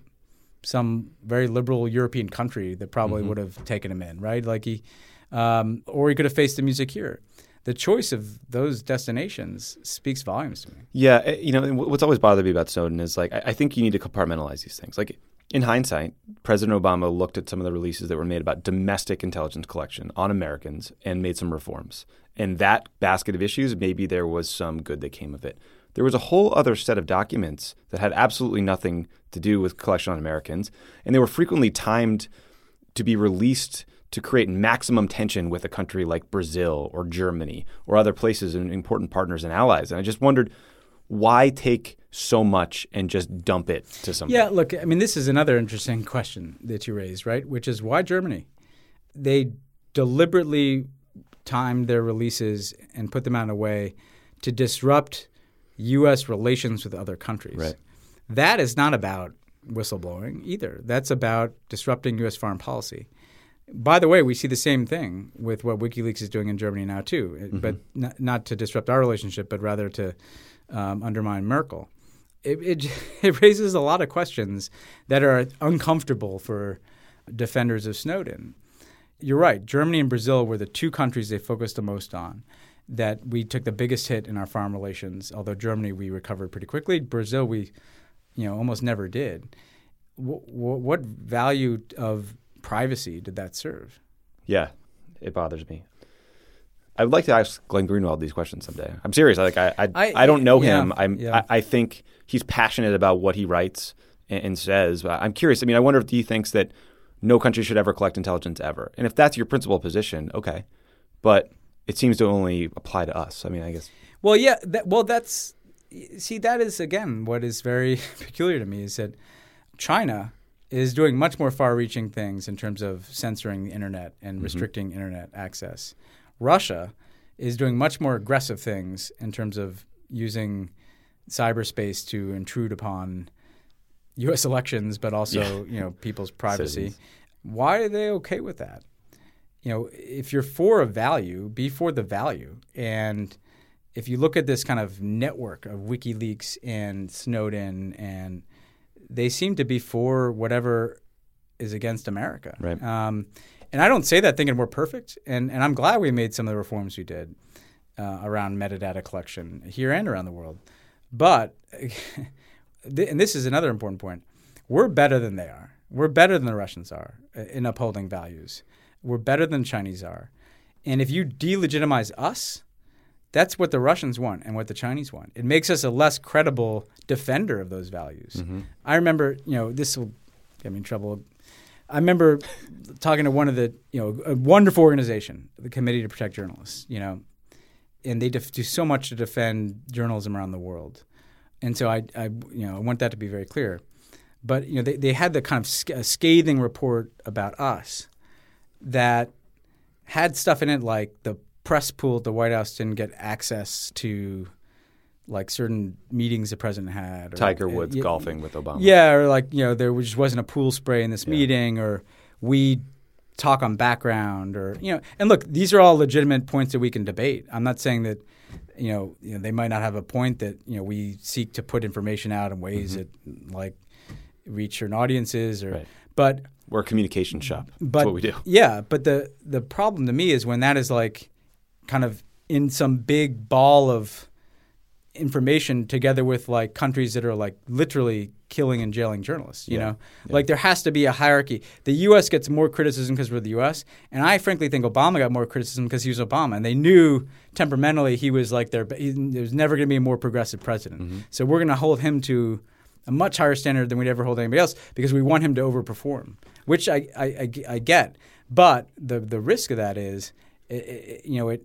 some very liberal European country that probably mm-hmm. would have taken him in, right? Like he, um, or he could have faced the music here. The choice of those destinations speaks volumes to me. Yeah, you know, what's always bothered me about Snowden is like I think you need to compartmentalize these things. Like in hindsight, President Obama looked at some of the releases that were made about domestic intelligence collection on Americans and made some reforms. And that basket of issues, maybe there was some good that came of it. There was a whole other set of documents that had absolutely nothing to do with collection on Americans, and they were frequently timed to be released to create maximum tension with a country like Brazil or Germany or other places and important partners and allies. And I just wondered, why take so much and just dump it to somebody? Yeah, look, I mean, this is another interesting question that you raised, right? Which is why Germany? They deliberately timed their releases and put them out in a way to disrupt U S relations with other countries. Right. That is not about whistleblowing either. That's about disrupting U S foreign policy. By the way, we see the same thing with what WikiLeaks is doing in Germany now too, mm-hmm. but n- not to disrupt our relationship, but rather to um, undermine Merkel. It, it it raises a lot of questions that are uncomfortable for defenders of Snowden. You're right. Germany and Brazil were the two countries they focused the most on, that we took the biggest hit in our foreign relations, although Germany we recovered pretty quickly. Brazil we you know, almost never did. W- w- what value of privacy did that serve? Yeah, it bothers me. I would like to ask Glenn Greenwald these questions someday. I'm serious. Like I, I, I, I don't know yeah, him. I'm, yeah. I, I think he's passionate about what he writes and, and says. I'm curious. I mean, I wonder if he thinks that no country should ever collect intelligence ever. And if that's your principal position, okay. But it seems to only apply to us. I mean, I guess. Well, yeah. That, well, that's see. That is again what is very peculiar to me is that China is doing much more far-reaching things in terms of censoring the internet and restricting mm-hmm. internet access. Russia is doing much more aggressive things in terms of using cyberspace to intrude upon U S elections, but also yeah. you know people's privacy. Citizens. Why are they okay with that? You know, if you're for a value, be for the value. And if you look at this kind of network of WikiLeaks and Snowden and they seem to be for whatever is against America. Right. Um, and I don't say that thinking we're perfect. And, and I'm glad we made some of the reforms we did uh, around metadata collection here and around the world. But, and this is another important point, we're better than they are. We're better than the Russians are in upholding values. We're better than Chinese are. And if you delegitimize us, that's what the Russians want and what the Chinese want. It makes us a less credible defender of those values. Mm-hmm. I remember, you know, this will get me in trouble. I remember talking to one of the, you know, a wonderful organization, the Committee to Protect Journalists, you know, and they def- do so much to defend journalism around the world. And so I, I you know, I want that to be very clear. But, you know, they, they had the kind of sc- scathing report about us that had stuff in it like the press pool at the White House didn't get access to, like, certain meetings the president had. Or, Tiger Woods uh, golfing with Obama. Yeah, or like, you know, there just wasn't a pool spray in this yeah. meeting, or we talk on background, or, you know. And look, these are all legitimate points that we can debate. I'm not saying that, you know, you know they might not have a point that, you know, we seek to put information out in ways mm-hmm. that, like, reach certain audiences, or right. but we're a communication shop. But, that's what we do. Yeah, but the the problem to me is when that is, like, kind of in some big ball of information together with, like, countries that are, like, literally killing and jailing journalists, you yeah. know? Yeah. Like, there has to be a hierarchy. The U S gets more criticism because we're the U S, and I frankly think Obama got more criticism because he was Obama, and they knew temperamentally he was, like, their, he, there was never going to be a more progressive president. Mm-hmm. So we're going to hold him to a much higher standard than we'd ever hold anybody else because we want him to overperform, which I, I, I, I get. But the, the risk of that is, it, it, you know, it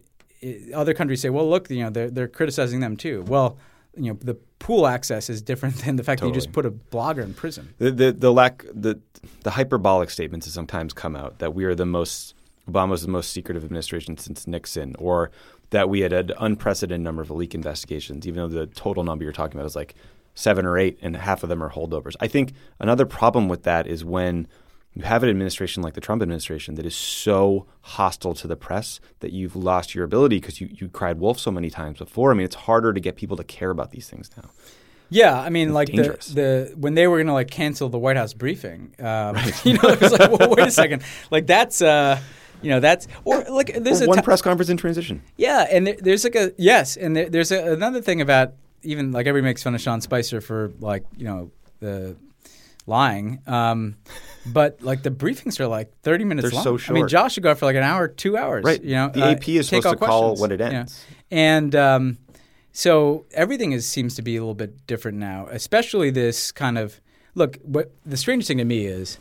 other countries say, well, look, you know, they're, they're criticizing them too. Well, you know, the pool access is different than the fact totally. that you just put a blogger in prison. The, the, the lack – the the hyperbolic statements that sometimes come out that we are the most – Obama's the most secretive administration since Nixon, or that we had an unprecedented number of leak investigations, even though the total number you're talking about is like seven or eight and half of them are holdovers. I think another problem with that is when – you have an administration like the Trump administration that is so hostile to the press that you've lost your ability because you, you cried wolf so many times before. I mean, it's harder to get people to care about these things now. Yeah, I mean, it's like the, the when they were going to, like, cancel the White House briefing, um, right. you know, it was like, well, wait a second, like that's uh, you know, that's or like there's or a one t- press conference in transition. Yeah, and there, there's like a yes, and there, there's a, another thing about even like everybody makes fun of Sean Spicer for, like, you know, the. lying. Um, but, like, the briefings are, like, thirty minutes They're long. They're so short. I mean, Josh should go out for, like, an hour, two hours. Right. You know, the uh, A P is supposed to call when it ends. You know? And um, so everything is seems to be a little bit different now, especially this kind of – look, what the strangest thing to me is,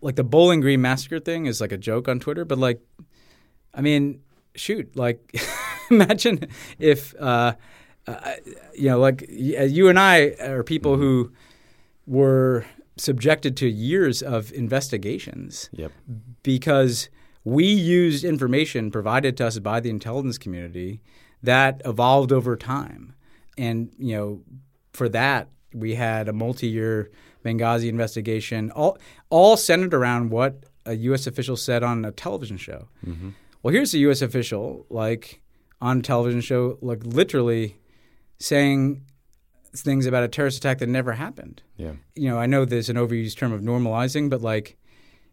like, the Bowling Green Massacre thing is, like, a joke on Twitter. But, like, I mean, shoot. Like, imagine if, uh, uh, you know, like, you and I are people mm-hmm. who were – subjected to years of investigations yep. because we used information provided to us by the intelligence community that evolved over time. And, you know, for that, we had a multi-year Benghazi investigation, all, all centered around what a U S official said on a television show. Mm-hmm. Well, here's a U S official, like, on a television show, like, literally saying things about a terrorist attack that never happened. Yeah. You know, I know there's an overused term of normalizing, but, like,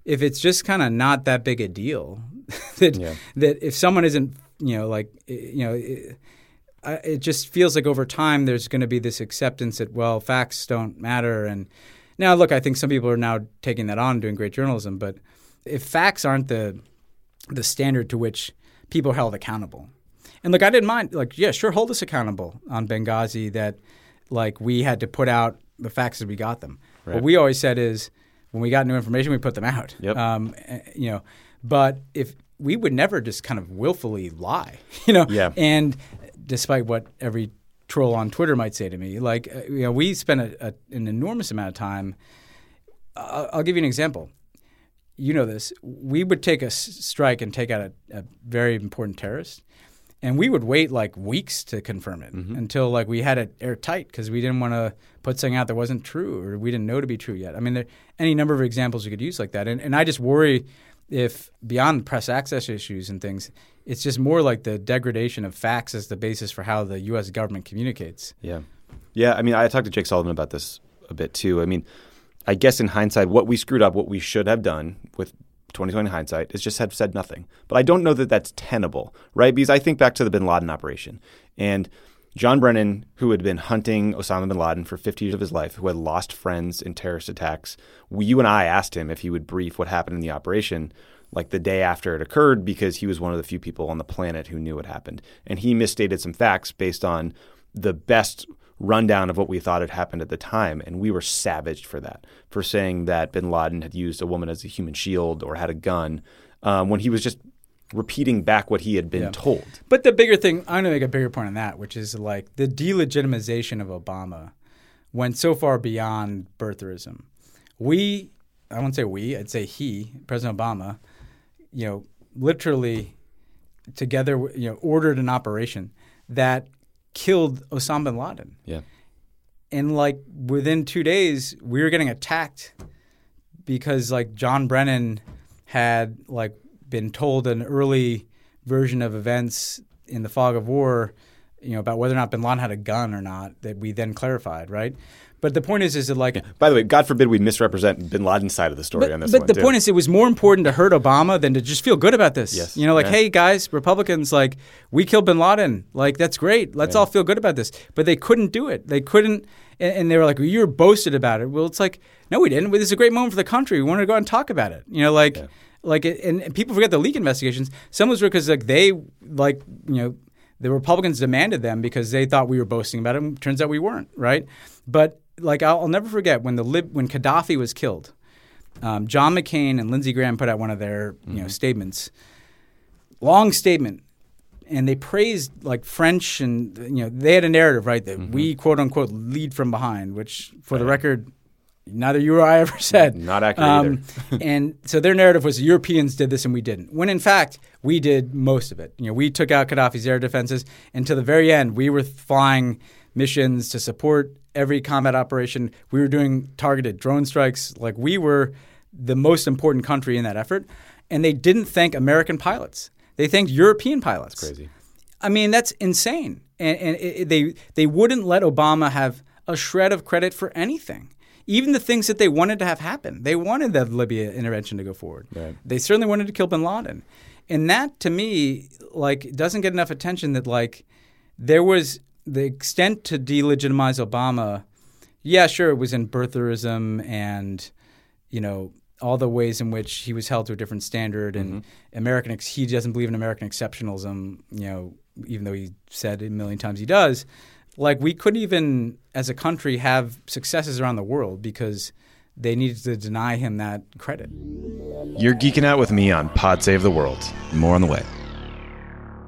if it's just kind of not that big a deal, that yeah. that if someone isn't, you know, like, you know, it, it just feels like over time there's going to be this acceptance that, well, facts don't matter. And now, look, I think some people are now taking that on, doing great journalism, but if facts aren't the the standard to which people are held accountable. And, look, I didn't mind, like, yeah, sure, hold us accountable on Benghazi that – like, we had to put out the facts as we got them. Right. What we always said is when we got new information, we put them out. Yep. Um, you know, but if we would never just kind of willfully lie, you know. Yeah. And despite what every troll on Twitter might say to me, like, you know, we spent a, a, an enormous amount of time. I'll, I'll give you an example. You know this. We would take a strike and take out a, a very important terrorist. And we would wait, like, weeks to confirm it mm-hmm. until, like, we had it airtight because we didn't want to put something out that wasn't true or we didn't know to be true yet. I mean, there are any number of examples you could use like that. And, and I just worry if beyond press access issues and things, it's just more like the degradation of facts as the basis for how the U S government communicates. Yeah. Yeah. I mean, I talked to Jake Sullivan about this a bit too. I mean, I guess in hindsight, what we screwed up, what we should have done with – twenty twenty hindsight is just have said nothing. But I don't know that that's tenable, right? Because I think back to the Bin Laden operation. And John Brennan, who had been hunting Osama Bin Laden for fifty years of his life, who had lost friends in terrorist attacks, we, you and I asked him if he would brief what happened in the operation like the day after it occurred because he was one of the few people on the planet who knew what happened. And he misstated some facts based on the best rundown of what we thought had happened at the time. And we were savaged for that, for saying that Bin Laden had used a woman as a human shield or had a gun um, when he was just repeating back what he had been yeah. told. But the bigger thing – I'm going to make a bigger point on that, which is like the delegitimization of Obama went so far beyond birtherism. We – I won't say we. I'd say he, President Obama, you know, literally together, you know, ordered an operation that killed Osama bin Laden. Yeah. And like within two days, we were getting attacked because like John Brennan had like been told an early version of events in the fog of war, you know, about whether or not bin Laden had a gun or not, that we then clarified, right? But the point is, is that like yeah. – By the way, God forbid we misrepresent bin Laden's side of the story but, on this but one But the too. point is, it was more important to hurt Obama than to just feel good about this. Yes. You know, like, yeah. hey, guys, Republicans, like, we killed bin Laden. Like, that's great. Let's yeah. all feel good about this. But they couldn't do it. They couldn't – and they were like, well, you were boasted about it. Well, it's like, no, we didn't. Well, this is a great moment for the country. We wanted to go out and talk about it. You know, like yeah. – like, and people forget the leak investigations. Some was because, like, they, like, you know, the Republicans demanded them because they thought we were boasting about it. And it turns out we weren't, right? But, like, I'll, I'll never forget when the Lib- when Gaddafi was killed, um, John McCain and Lindsey Graham put out one of their, you mm-hmm. know, statements, long statement, and they praised, like, French and, you know, they had a narrative, right, that mm-hmm. we, quote, unquote, lead from behind, which, for right. the record, neither you or I ever said. Not accurate um, either. And so their narrative was the Europeans did this and we didn't, when in fact we did most of it. You know, we took out Gaddafi's air defenses, and to the very end we were flying missions to support every combat operation. We were doing targeted drone strikes. Like, we were the most important country in that effort. And they didn't thank American pilots. They thanked European pilots. That's crazy. I mean, that's insane. And, and it, they they wouldn't let Obama have a shred of credit for anything. Even the things that they wanted to have happen. They wanted the Libya intervention to go forward. Right. They certainly wanted to kill bin Laden. And that, to me, like, doesn't get enough attention, that, like, there was the extent to delegitimize Obama. Yeah, sure, it was in birtherism and, you know, all the ways in which he was held to a different standard. And mm-hmm. American ex- he doesn't believe in American exceptionalism, you know, even though he said a million times he does. Like, we couldn't even, as a country, have successes around the world because they needed to deny him that credit. You're geeking out with me on Pod Save the World. More on the way.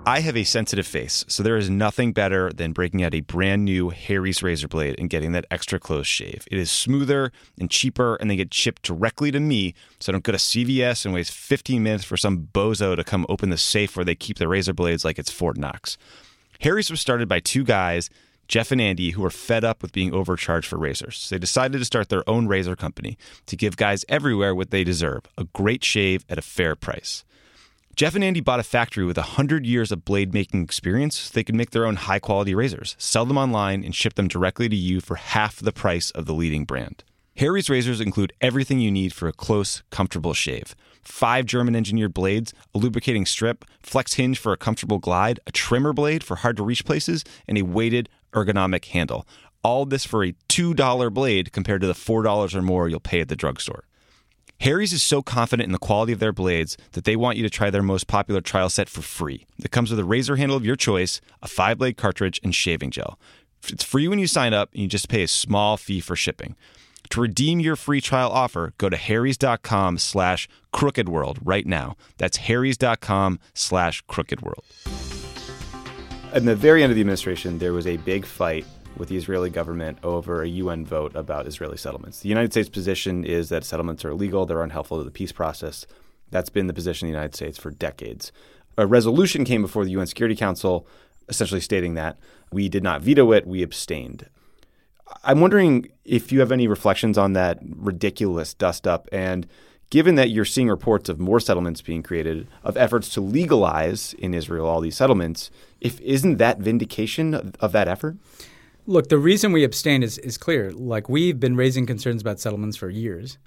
I have a sensitive face, so there is nothing better than breaking out a brand new Harry's razor blade and getting that extra close shave. It is smoother and cheaper, and they get shipped directly to me, so I don't go to C V S and waste fifteen minutes for some bozo to come open the safe where they keep the razor blades like it's Fort Knox. Harry's was started by two guys, Jeff and Andy, who were fed up with being overcharged for razors. They decided to start their own razor company to give guys everywhere what they deserve, a great shave at a fair price. Jeff and Andy bought a factory with one hundred years of blade-making experience so they could make their own high-quality razors, sell them online, and ship them directly to you for half the price of the leading brand. Harry's razors include everything you need for a close, comfortable shave. Five German-engineered blades, a lubricating strip, flex hinge for a comfortable glide, a trimmer blade for hard-to-reach places, and a weighted, ergonomic handle. All this for a two dollar blade compared to the four dollars or more you'll pay at the drugstore. Harry's is so confident in the quality of their blades that they want you to try their most popular trial set for free. It comes with a razor handle of your choice, a five-blade cartridge, and shaving gel. It's free when you sign up, and you just pay a small fee for shipping. To redeem your free trial offer, go to harrys.com slash crookedworld right now. That's harrys.com slash crookedworld. At the very end of the administration, there was a big fight with the Israeli government over a U N vote about Israeli settlements. The United States position is that settlements are illegal, they're unhelpful to the peace process. That's been the position of the United States for decades. A resolution came before the U N Security Council essentially stating that we did not veto it, we abstained. I'm wondering if you have any reflections on that ridiculous dust-up, and given that you're seeing reports of more settlements being created, of efforts to legalize in Israel all these settlements, if isn't that vindication of, of that effort? Look, the reason we abstained is, is clear. Like, we've been raising concerns about settlements for years.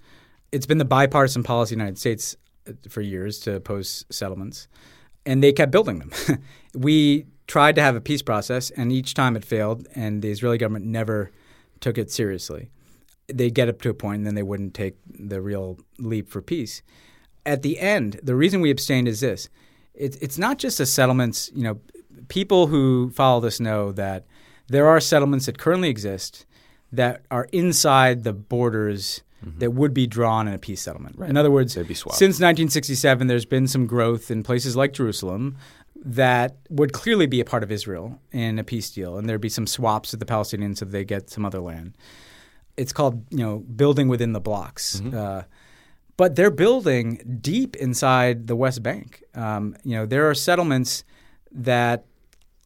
It's been the bipartisan policy of the United States for years to oppose settlements, and they kept building them. We tried to have a peace process, and each time it failed, and the Israeli government never took it seriously. They get up to a point and then they wouldn't take the real leap for peace. At the end, the reason we abstained is this. It, it's not just the settlements. You know, people who follow this know that there are settlements that currently exist that are inside the borders mm-hmm. that would be drawn in a peace settlement. Right. In other words, they'd be swapped. Since nineteen sixty-seven, there's been some growth in places like Jerusalem that would clearly be a part of Israel in a peace deal, and there'd be some swaps with the Palestinians so they get some other land. It's called, you know, building within the blocks. Mm-hmm. Uh, But they're building deep inside the West Bank. Um, you know, there are settlements that,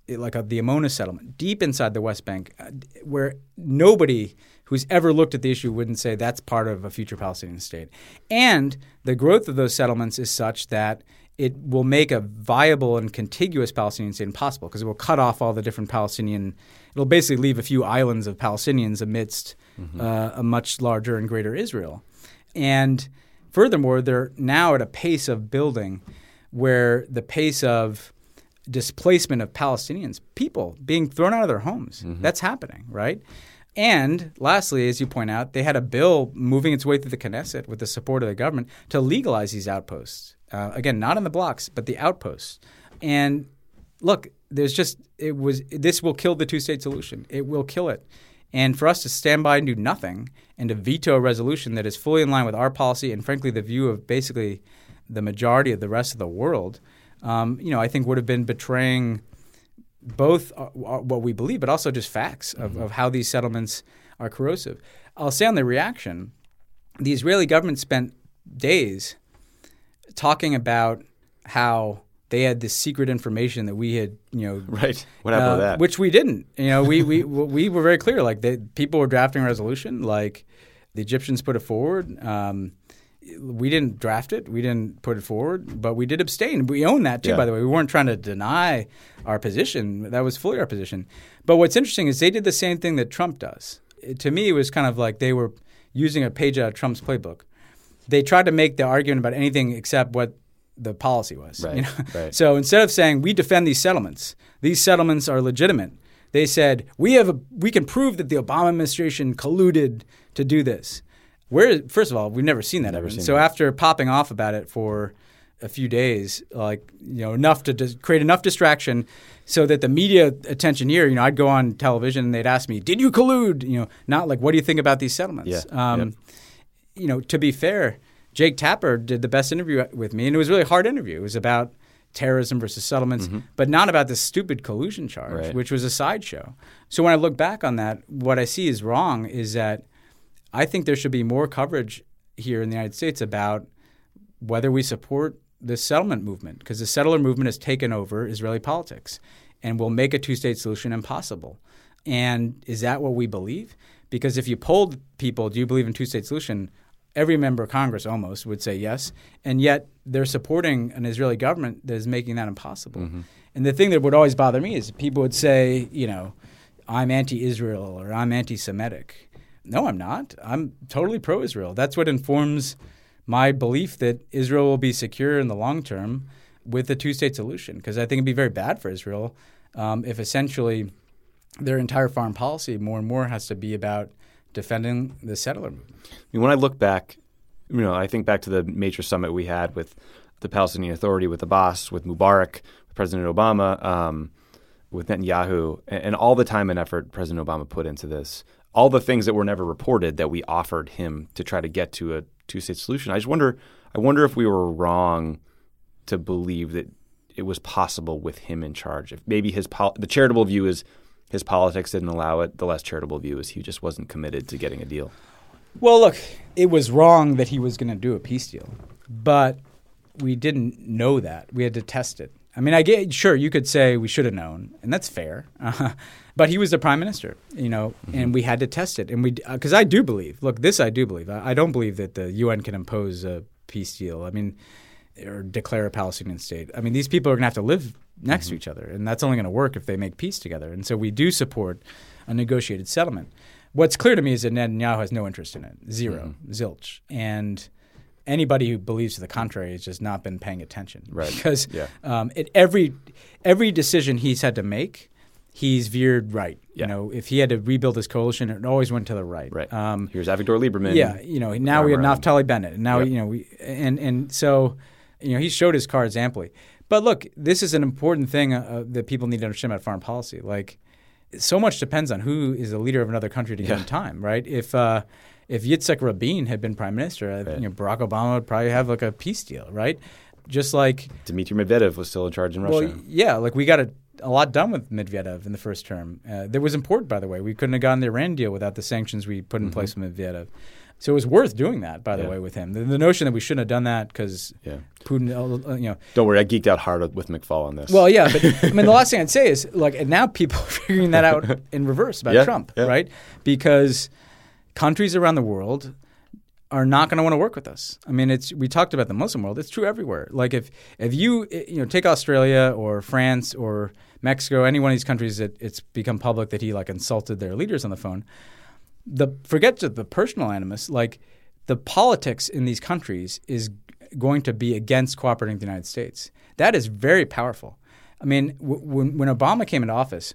like a, the Amona settlement, deep inside the West Bank, uh, where nobody who's ever looked at the issue wouldn't say that's part of a future Palestinian state. And the growth of those settlements is such that it will make a viable and contiguous Palestinian state impossible, because it will cut off all the different Palestinian – it will basically leave a few islands of Palestinians amidst mm-hmm. uh, a much larger and greater Israel. And furthermore, they're now at a pace of building where the pace of displacement of Palestinians, people being thrown out of their homes, mm-hmm. that's happening, right? And lastly, as you point out, they had a bill moving its way through the Knesset with the support of the government to legalize these outposts. Uh, again, not on the blocks, but the outposts. And look, there's just – it was – this will kill the two-state solution. It will kill it. And for us to stand by and do nothing and to veto a resolution that is fully in line with our policy and, frankly, the view of basically the majority of the rest of the world, um, you know, I think would have been betraying both uh, what we believe but also just facts of, mm-hmm. of how these settlements are corrosive. I'll say on the reaction, the Israeli government spent days – talking about how they had this secret information that we had, you know, right? What happened uh, to that? Which we didn't. You know, we we we were very clear. Like, they, people were drafting a resolution. Like, the Egyptians put it forward. Um, we didn't draft it. We didn't put it forward. But we did abstain. We own that too. Yeah. By the way, we weren't trying to deny our position. That was fully our position. But what's interesting is they did the same thing that Trump does. It, to me, it was kind of like they were using a page out of Trump's playbook. They tried to make the argument about anything except what the policy was. Right, you know? Right. So instead of saying we defend these settlements, these settlements are legitimate, they said we have a, we can prove that the Obama administration colluded to do this. Where, first of all, we've never seen that. Never seen so that. After popping off about it for a few days, like, you know, enough to dis- create enough distraction so that the media attention here, you know, I'd go on television and they'd ask me, "Did you collude?" You know, not like, "What do you think about these settlements?" Yeah. Um, yep. You know, to be fair, Jake Tapper did the best interview with me, and it was a really hard interview. It was about terrorism versus settlements, mm-hmm. but not about this stupid collusion charge, right. which was a sideshow. So when I look back on that, what I see is wrong is that I think there should be more coverage here in the United States about whether we support the settlement movement, because the settler movement has taken over Israeli politics and will make a two-state solution impossible. And is that what we believe? Because if you polled people, do you believe in two-state solution? Every member of Congress almost would say yes, and yet they're supporting an Israeli government that is making that impossible. Mm-hmm. And the thing that would always bother me is people would say, you know, I'm anti-Israel or I'm anti-Semitic. No, I'm not. I'm totally pro-Israel. That's what informs my belief that Israel will be secure in the long term with a two-state solution, because I think it would be very bad for Israel um, if essentially their entire foreign policy more and more has to be about defending the settler movement. I mean, when I look back, you know, I think back to the major summit we had with the Palestinian Authority, with Abbas, with Mubarak, with President Obama, um, with Netanyahu, and, and all the time and effort President Obama put into this, all the things that were never reported that we offered him to try to get to a two-state solution. I just wonder, I wonder if we were wrong to believe that it was possible with him in charge. If maybe his pol- the charitable view is his politics didn't allow it. The less charitable view is he just wasn't committed to getting a deal. Well, look, it was wrong that he was going to do a peace deal, but we didn't know that. We had to test it. I mean, I get, sure, you could say we should have known, and that's fair. Uh, but he was the prime minister, you know, mm-hmm. and we had to test it. And we, because uh, I do believe, look, this I do believe. I, I don't believe that the U N can impose a peace deal. I mean, or declare a Palestinian state. I mean, these people are going to have to live next mm-hmm. to each other, and that's only going to work if they make peace together. And so we do support a negotiated settlement. What's clear to me is that Netanyahu has no interest in it. Zero. Mm-hmm. Zilch. And anybody who believes to the contrary has just not been paying attention. Right. Because yeah. um, it, every every decision he's had to make, he's veered right. Yeah. You know, if he had to rebuild his coalition, it always went to the right. Right. Um, Here's Avigdor Lieberman. Yeah. You know, now we have Naftali Bennett. And now, yep. you know, we and, and so... You know, he showed his cards amply. But look, this is an important thing uh, that people need to understand about foreign policy. Like, so much depends on who is the leader of another country at a given yeah. time, right? If uh, if Yitzhak Rabin had been prime minister, right. you know, Barack Obama would probably have like a peace deal, right? Just like Dmitry Medvedev was still in charge in Russia. Well, yeah, like we got a, a lot done with Medvedev in the first term. Uh, that was important, by the way. We couldn't have gotten the Iran deal without the sanctions we put in mm-hmm. place with Medvedev. So it was worth doing that, by the yeah. way, with him. The, the notion that we shouldn't have done that because yeah. Putin, uh, you know. Don't worry, I geeked out hard with McFaul on this. Well, yeah, but I mean, the last thing I'd say is, like, and now people are figuring that out in reverse about yeah, Trump, yeah. right? Because countries around the world are not going to want to work with us. I mean, it's we talked about the Muslim world. It's true everywhere. Like, if if you you know take Australia or France or Mexico, any one of these countries that it's become public that he like insulted their leaders on the phone. The forget the personal animus, like the politics in these countries is going to be against cooperating with the United States. That is very powerful. I mean, w- when, when Obama came into office,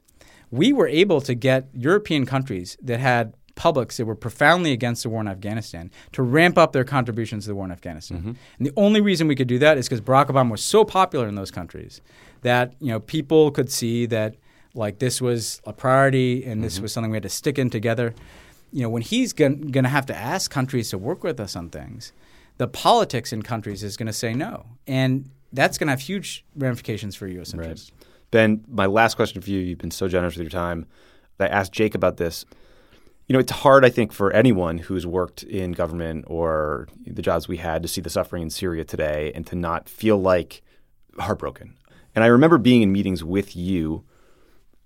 we were able to get European countries that had publics that were profoundly against the war in Afghanistan to ramp up their contributions to the war in Afghanistan. Mm-hmm. And the only reason we could do that is because Barack Obama was so popular in those countries that, you know, people could see that, like, this was a priority and this mm-hmm. was something we had to stick in together. You know, when he's going to have to ask countries to work with us on things, the politics in countries is going to say no. And that's going to have huge ramifications for U S interests. Right. Ben, my last question for you, you've been so generous with your time. I asked Jake about this. You know, it's hard, I think, for anyone who's worked in government or the jobs we had to see the suffering in Syria today and to not feel like heartbroken. And I remember being in meetings with you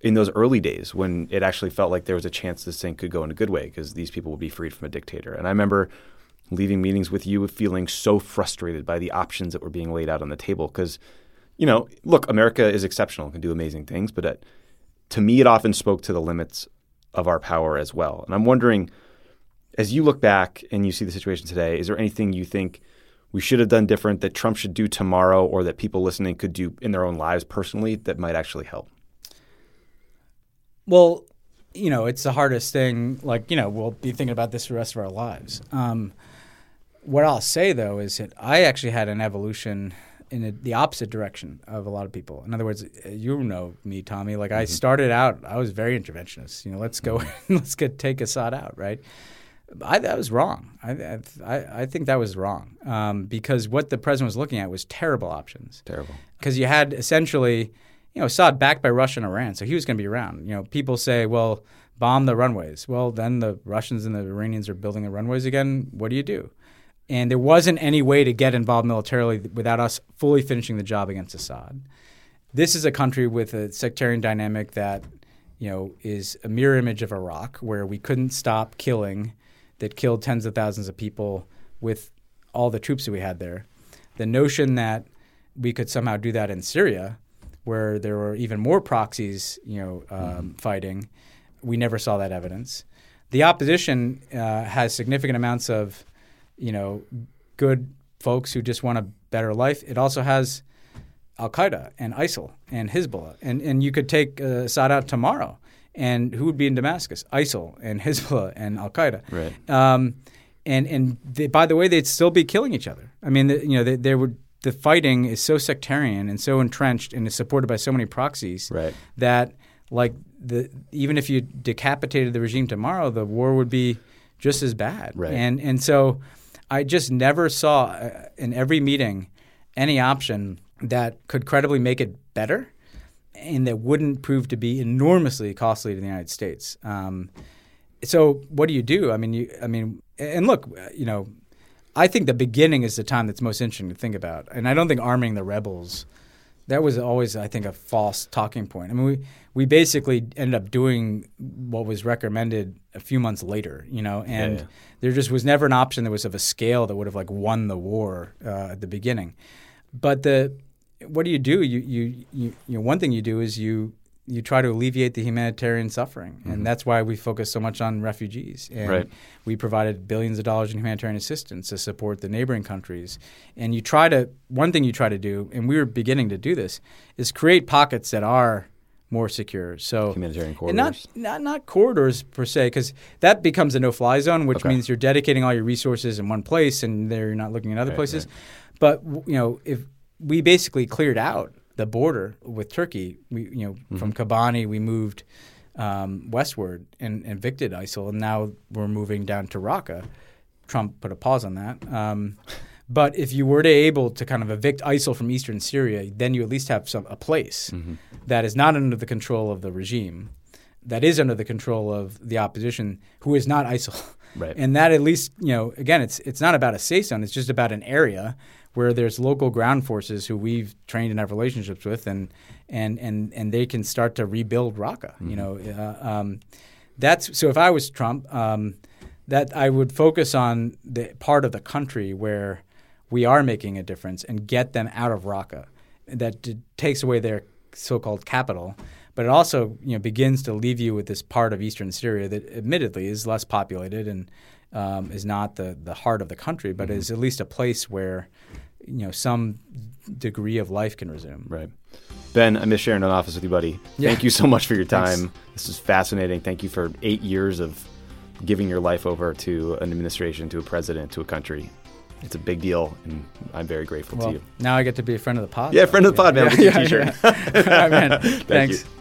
in those early days when it actually felt like there was a chance this thing could go in a good way because these people would be freed from a dictator. And I remember leaving meetings with you feeling so frustrated by the options that were being laid out on the table because, you know, look, America is exceptional, can do amazing things. But it, to me, it often spoke to the limits of our power as well. And I'm wondering, as you look back and you see the situation today, is there anything you think we should have done different that Trump should do tomorrow or that people listening could do in their own lives personally that might actually help? Well, you know, it's the hardest thing. Like, you know, we'll be thinking about this for the rest of our lives. Um, what I'll say, though, is that I actually had an evolution in a, the opposite direction of a lot of people. In other words, you know me, Tommy. Like, mm-hmm. I started out, I was very interventionist. You know, let's go, mm-hmm. let's get take Assad out, right? I, that was wrong. I, I, I think that was wrong um, because what the president was looking at was terrible options. Terrible. Because you had essentially – you know, Assad backed by Russia and Iran, so he was going to be around. You know, people say, well, bomb the runways. Well, then the Russians and the Iranians are building the runways again. What do you do? And there wasn't any way to get involved militarily without us fully finishing the job against Assad. This is a country with a sectarian dynamic that, you know, is a mirror image of Iraq, where we couldn't stop killing that killed tens of thousands of people with all the troops that we had there. The notion that we could somehow do that in Syria, where there were even more proxies, you know, um, mm-hmm. fighting. We never saw that evidence. The opposition uh, has significant amounts of, you know, good folks who just want a better life. It also has Al Qaeda and ISIL and Hezbollah. And and you could take uh, Assad out tomorrow, and who would be in Damascus? ISIL and Hezbollah and Al Qaeda. Right. Um, and and they, by the way, they'd still be killing each other. I mean, the, you know, they, they would. The fighting is so sectarian and so entrenched and is supported by so many proxies right. that, like, the even if you decapitated the regime tomorrow, the war would be just as bad. Right. And and so I just never saw uh, in every meeting any option that could credibly make it better and that wouldn't prove to be enormously costly to the United States. Um, so what do you do? I mean, you, I mean, and look, you know. I think the beginning is the time that's most interesting to think about. And I don't think arming the rebels, that was always, I think, a false talking point. I mean, we, we basically ended up doing what was recommended a few months later, you know, and yeah, yeah. there just was never an option that was of a scale that would have, like, won the war uh, at the beginning. But the what do you do? You, you, you, you know, one thing you do is you you try to alleviate the humanitarian suffering. Mm-hmm. And that's why we focus so much on refugees. And right. we provided billions of dollars in humanitarian assistance to support the neighboring countries. And you try to – one thing you try to do, and we were beginning to do this, is create pockets that are more secure. So humanitarian corridors. Not, not, not corridors per se, because that becomes a no-fly zone, which okay. means you're dedicating all your resources in one place and there you're not looking at other right, places. Right. But, you know, if we basically cleared out the border with Turkey, we, you know, mm-hmm. from Kobani we moved um, westward and evicted ISIL, and now we're moving down to Raqqa. Trump put a pause on that. Um, but if you were to able to kind of evict ISIL from eastern Syria, then you at least have some a place mm-hmm. that is not under the control of the regime, that is under the control of the opposition, who is not ISIL, Right. And that at least, you know, again, it's it's not about a safe zone. It's just about an area where there's local ground forces who we've trained and have relationships with, and and and, and they can start to rebuild Raqqa. Mm-hmm. You know, uh, um, that's so. If I was Trump, um, that I would focus on the part of the country where we are making a difference and get them out of Raqqa. That d- takes away their so-called capital. But it also, you know, begins to leave you with this part of eastern Syria that admittedly is less populated and um, is not the, the heart of the country, but mm-hmm. is at least a place where, you know, some degree of life can resume. Right. Ben, I miss sharing an office with you, buddy. Yeah. Thank you so much for your time. Thanks. This is fascinating. Thank you for eight years of giving your life over to an administration, to a president, to a country. It's a big deal, and I'm very grateful well, to you. Now I get to be a friend of the pod. Yeah, though. friend of the pod, man. Yeah, yeah, yeah. T-shirt. Yeah. All right, man. Thanks. Thank you.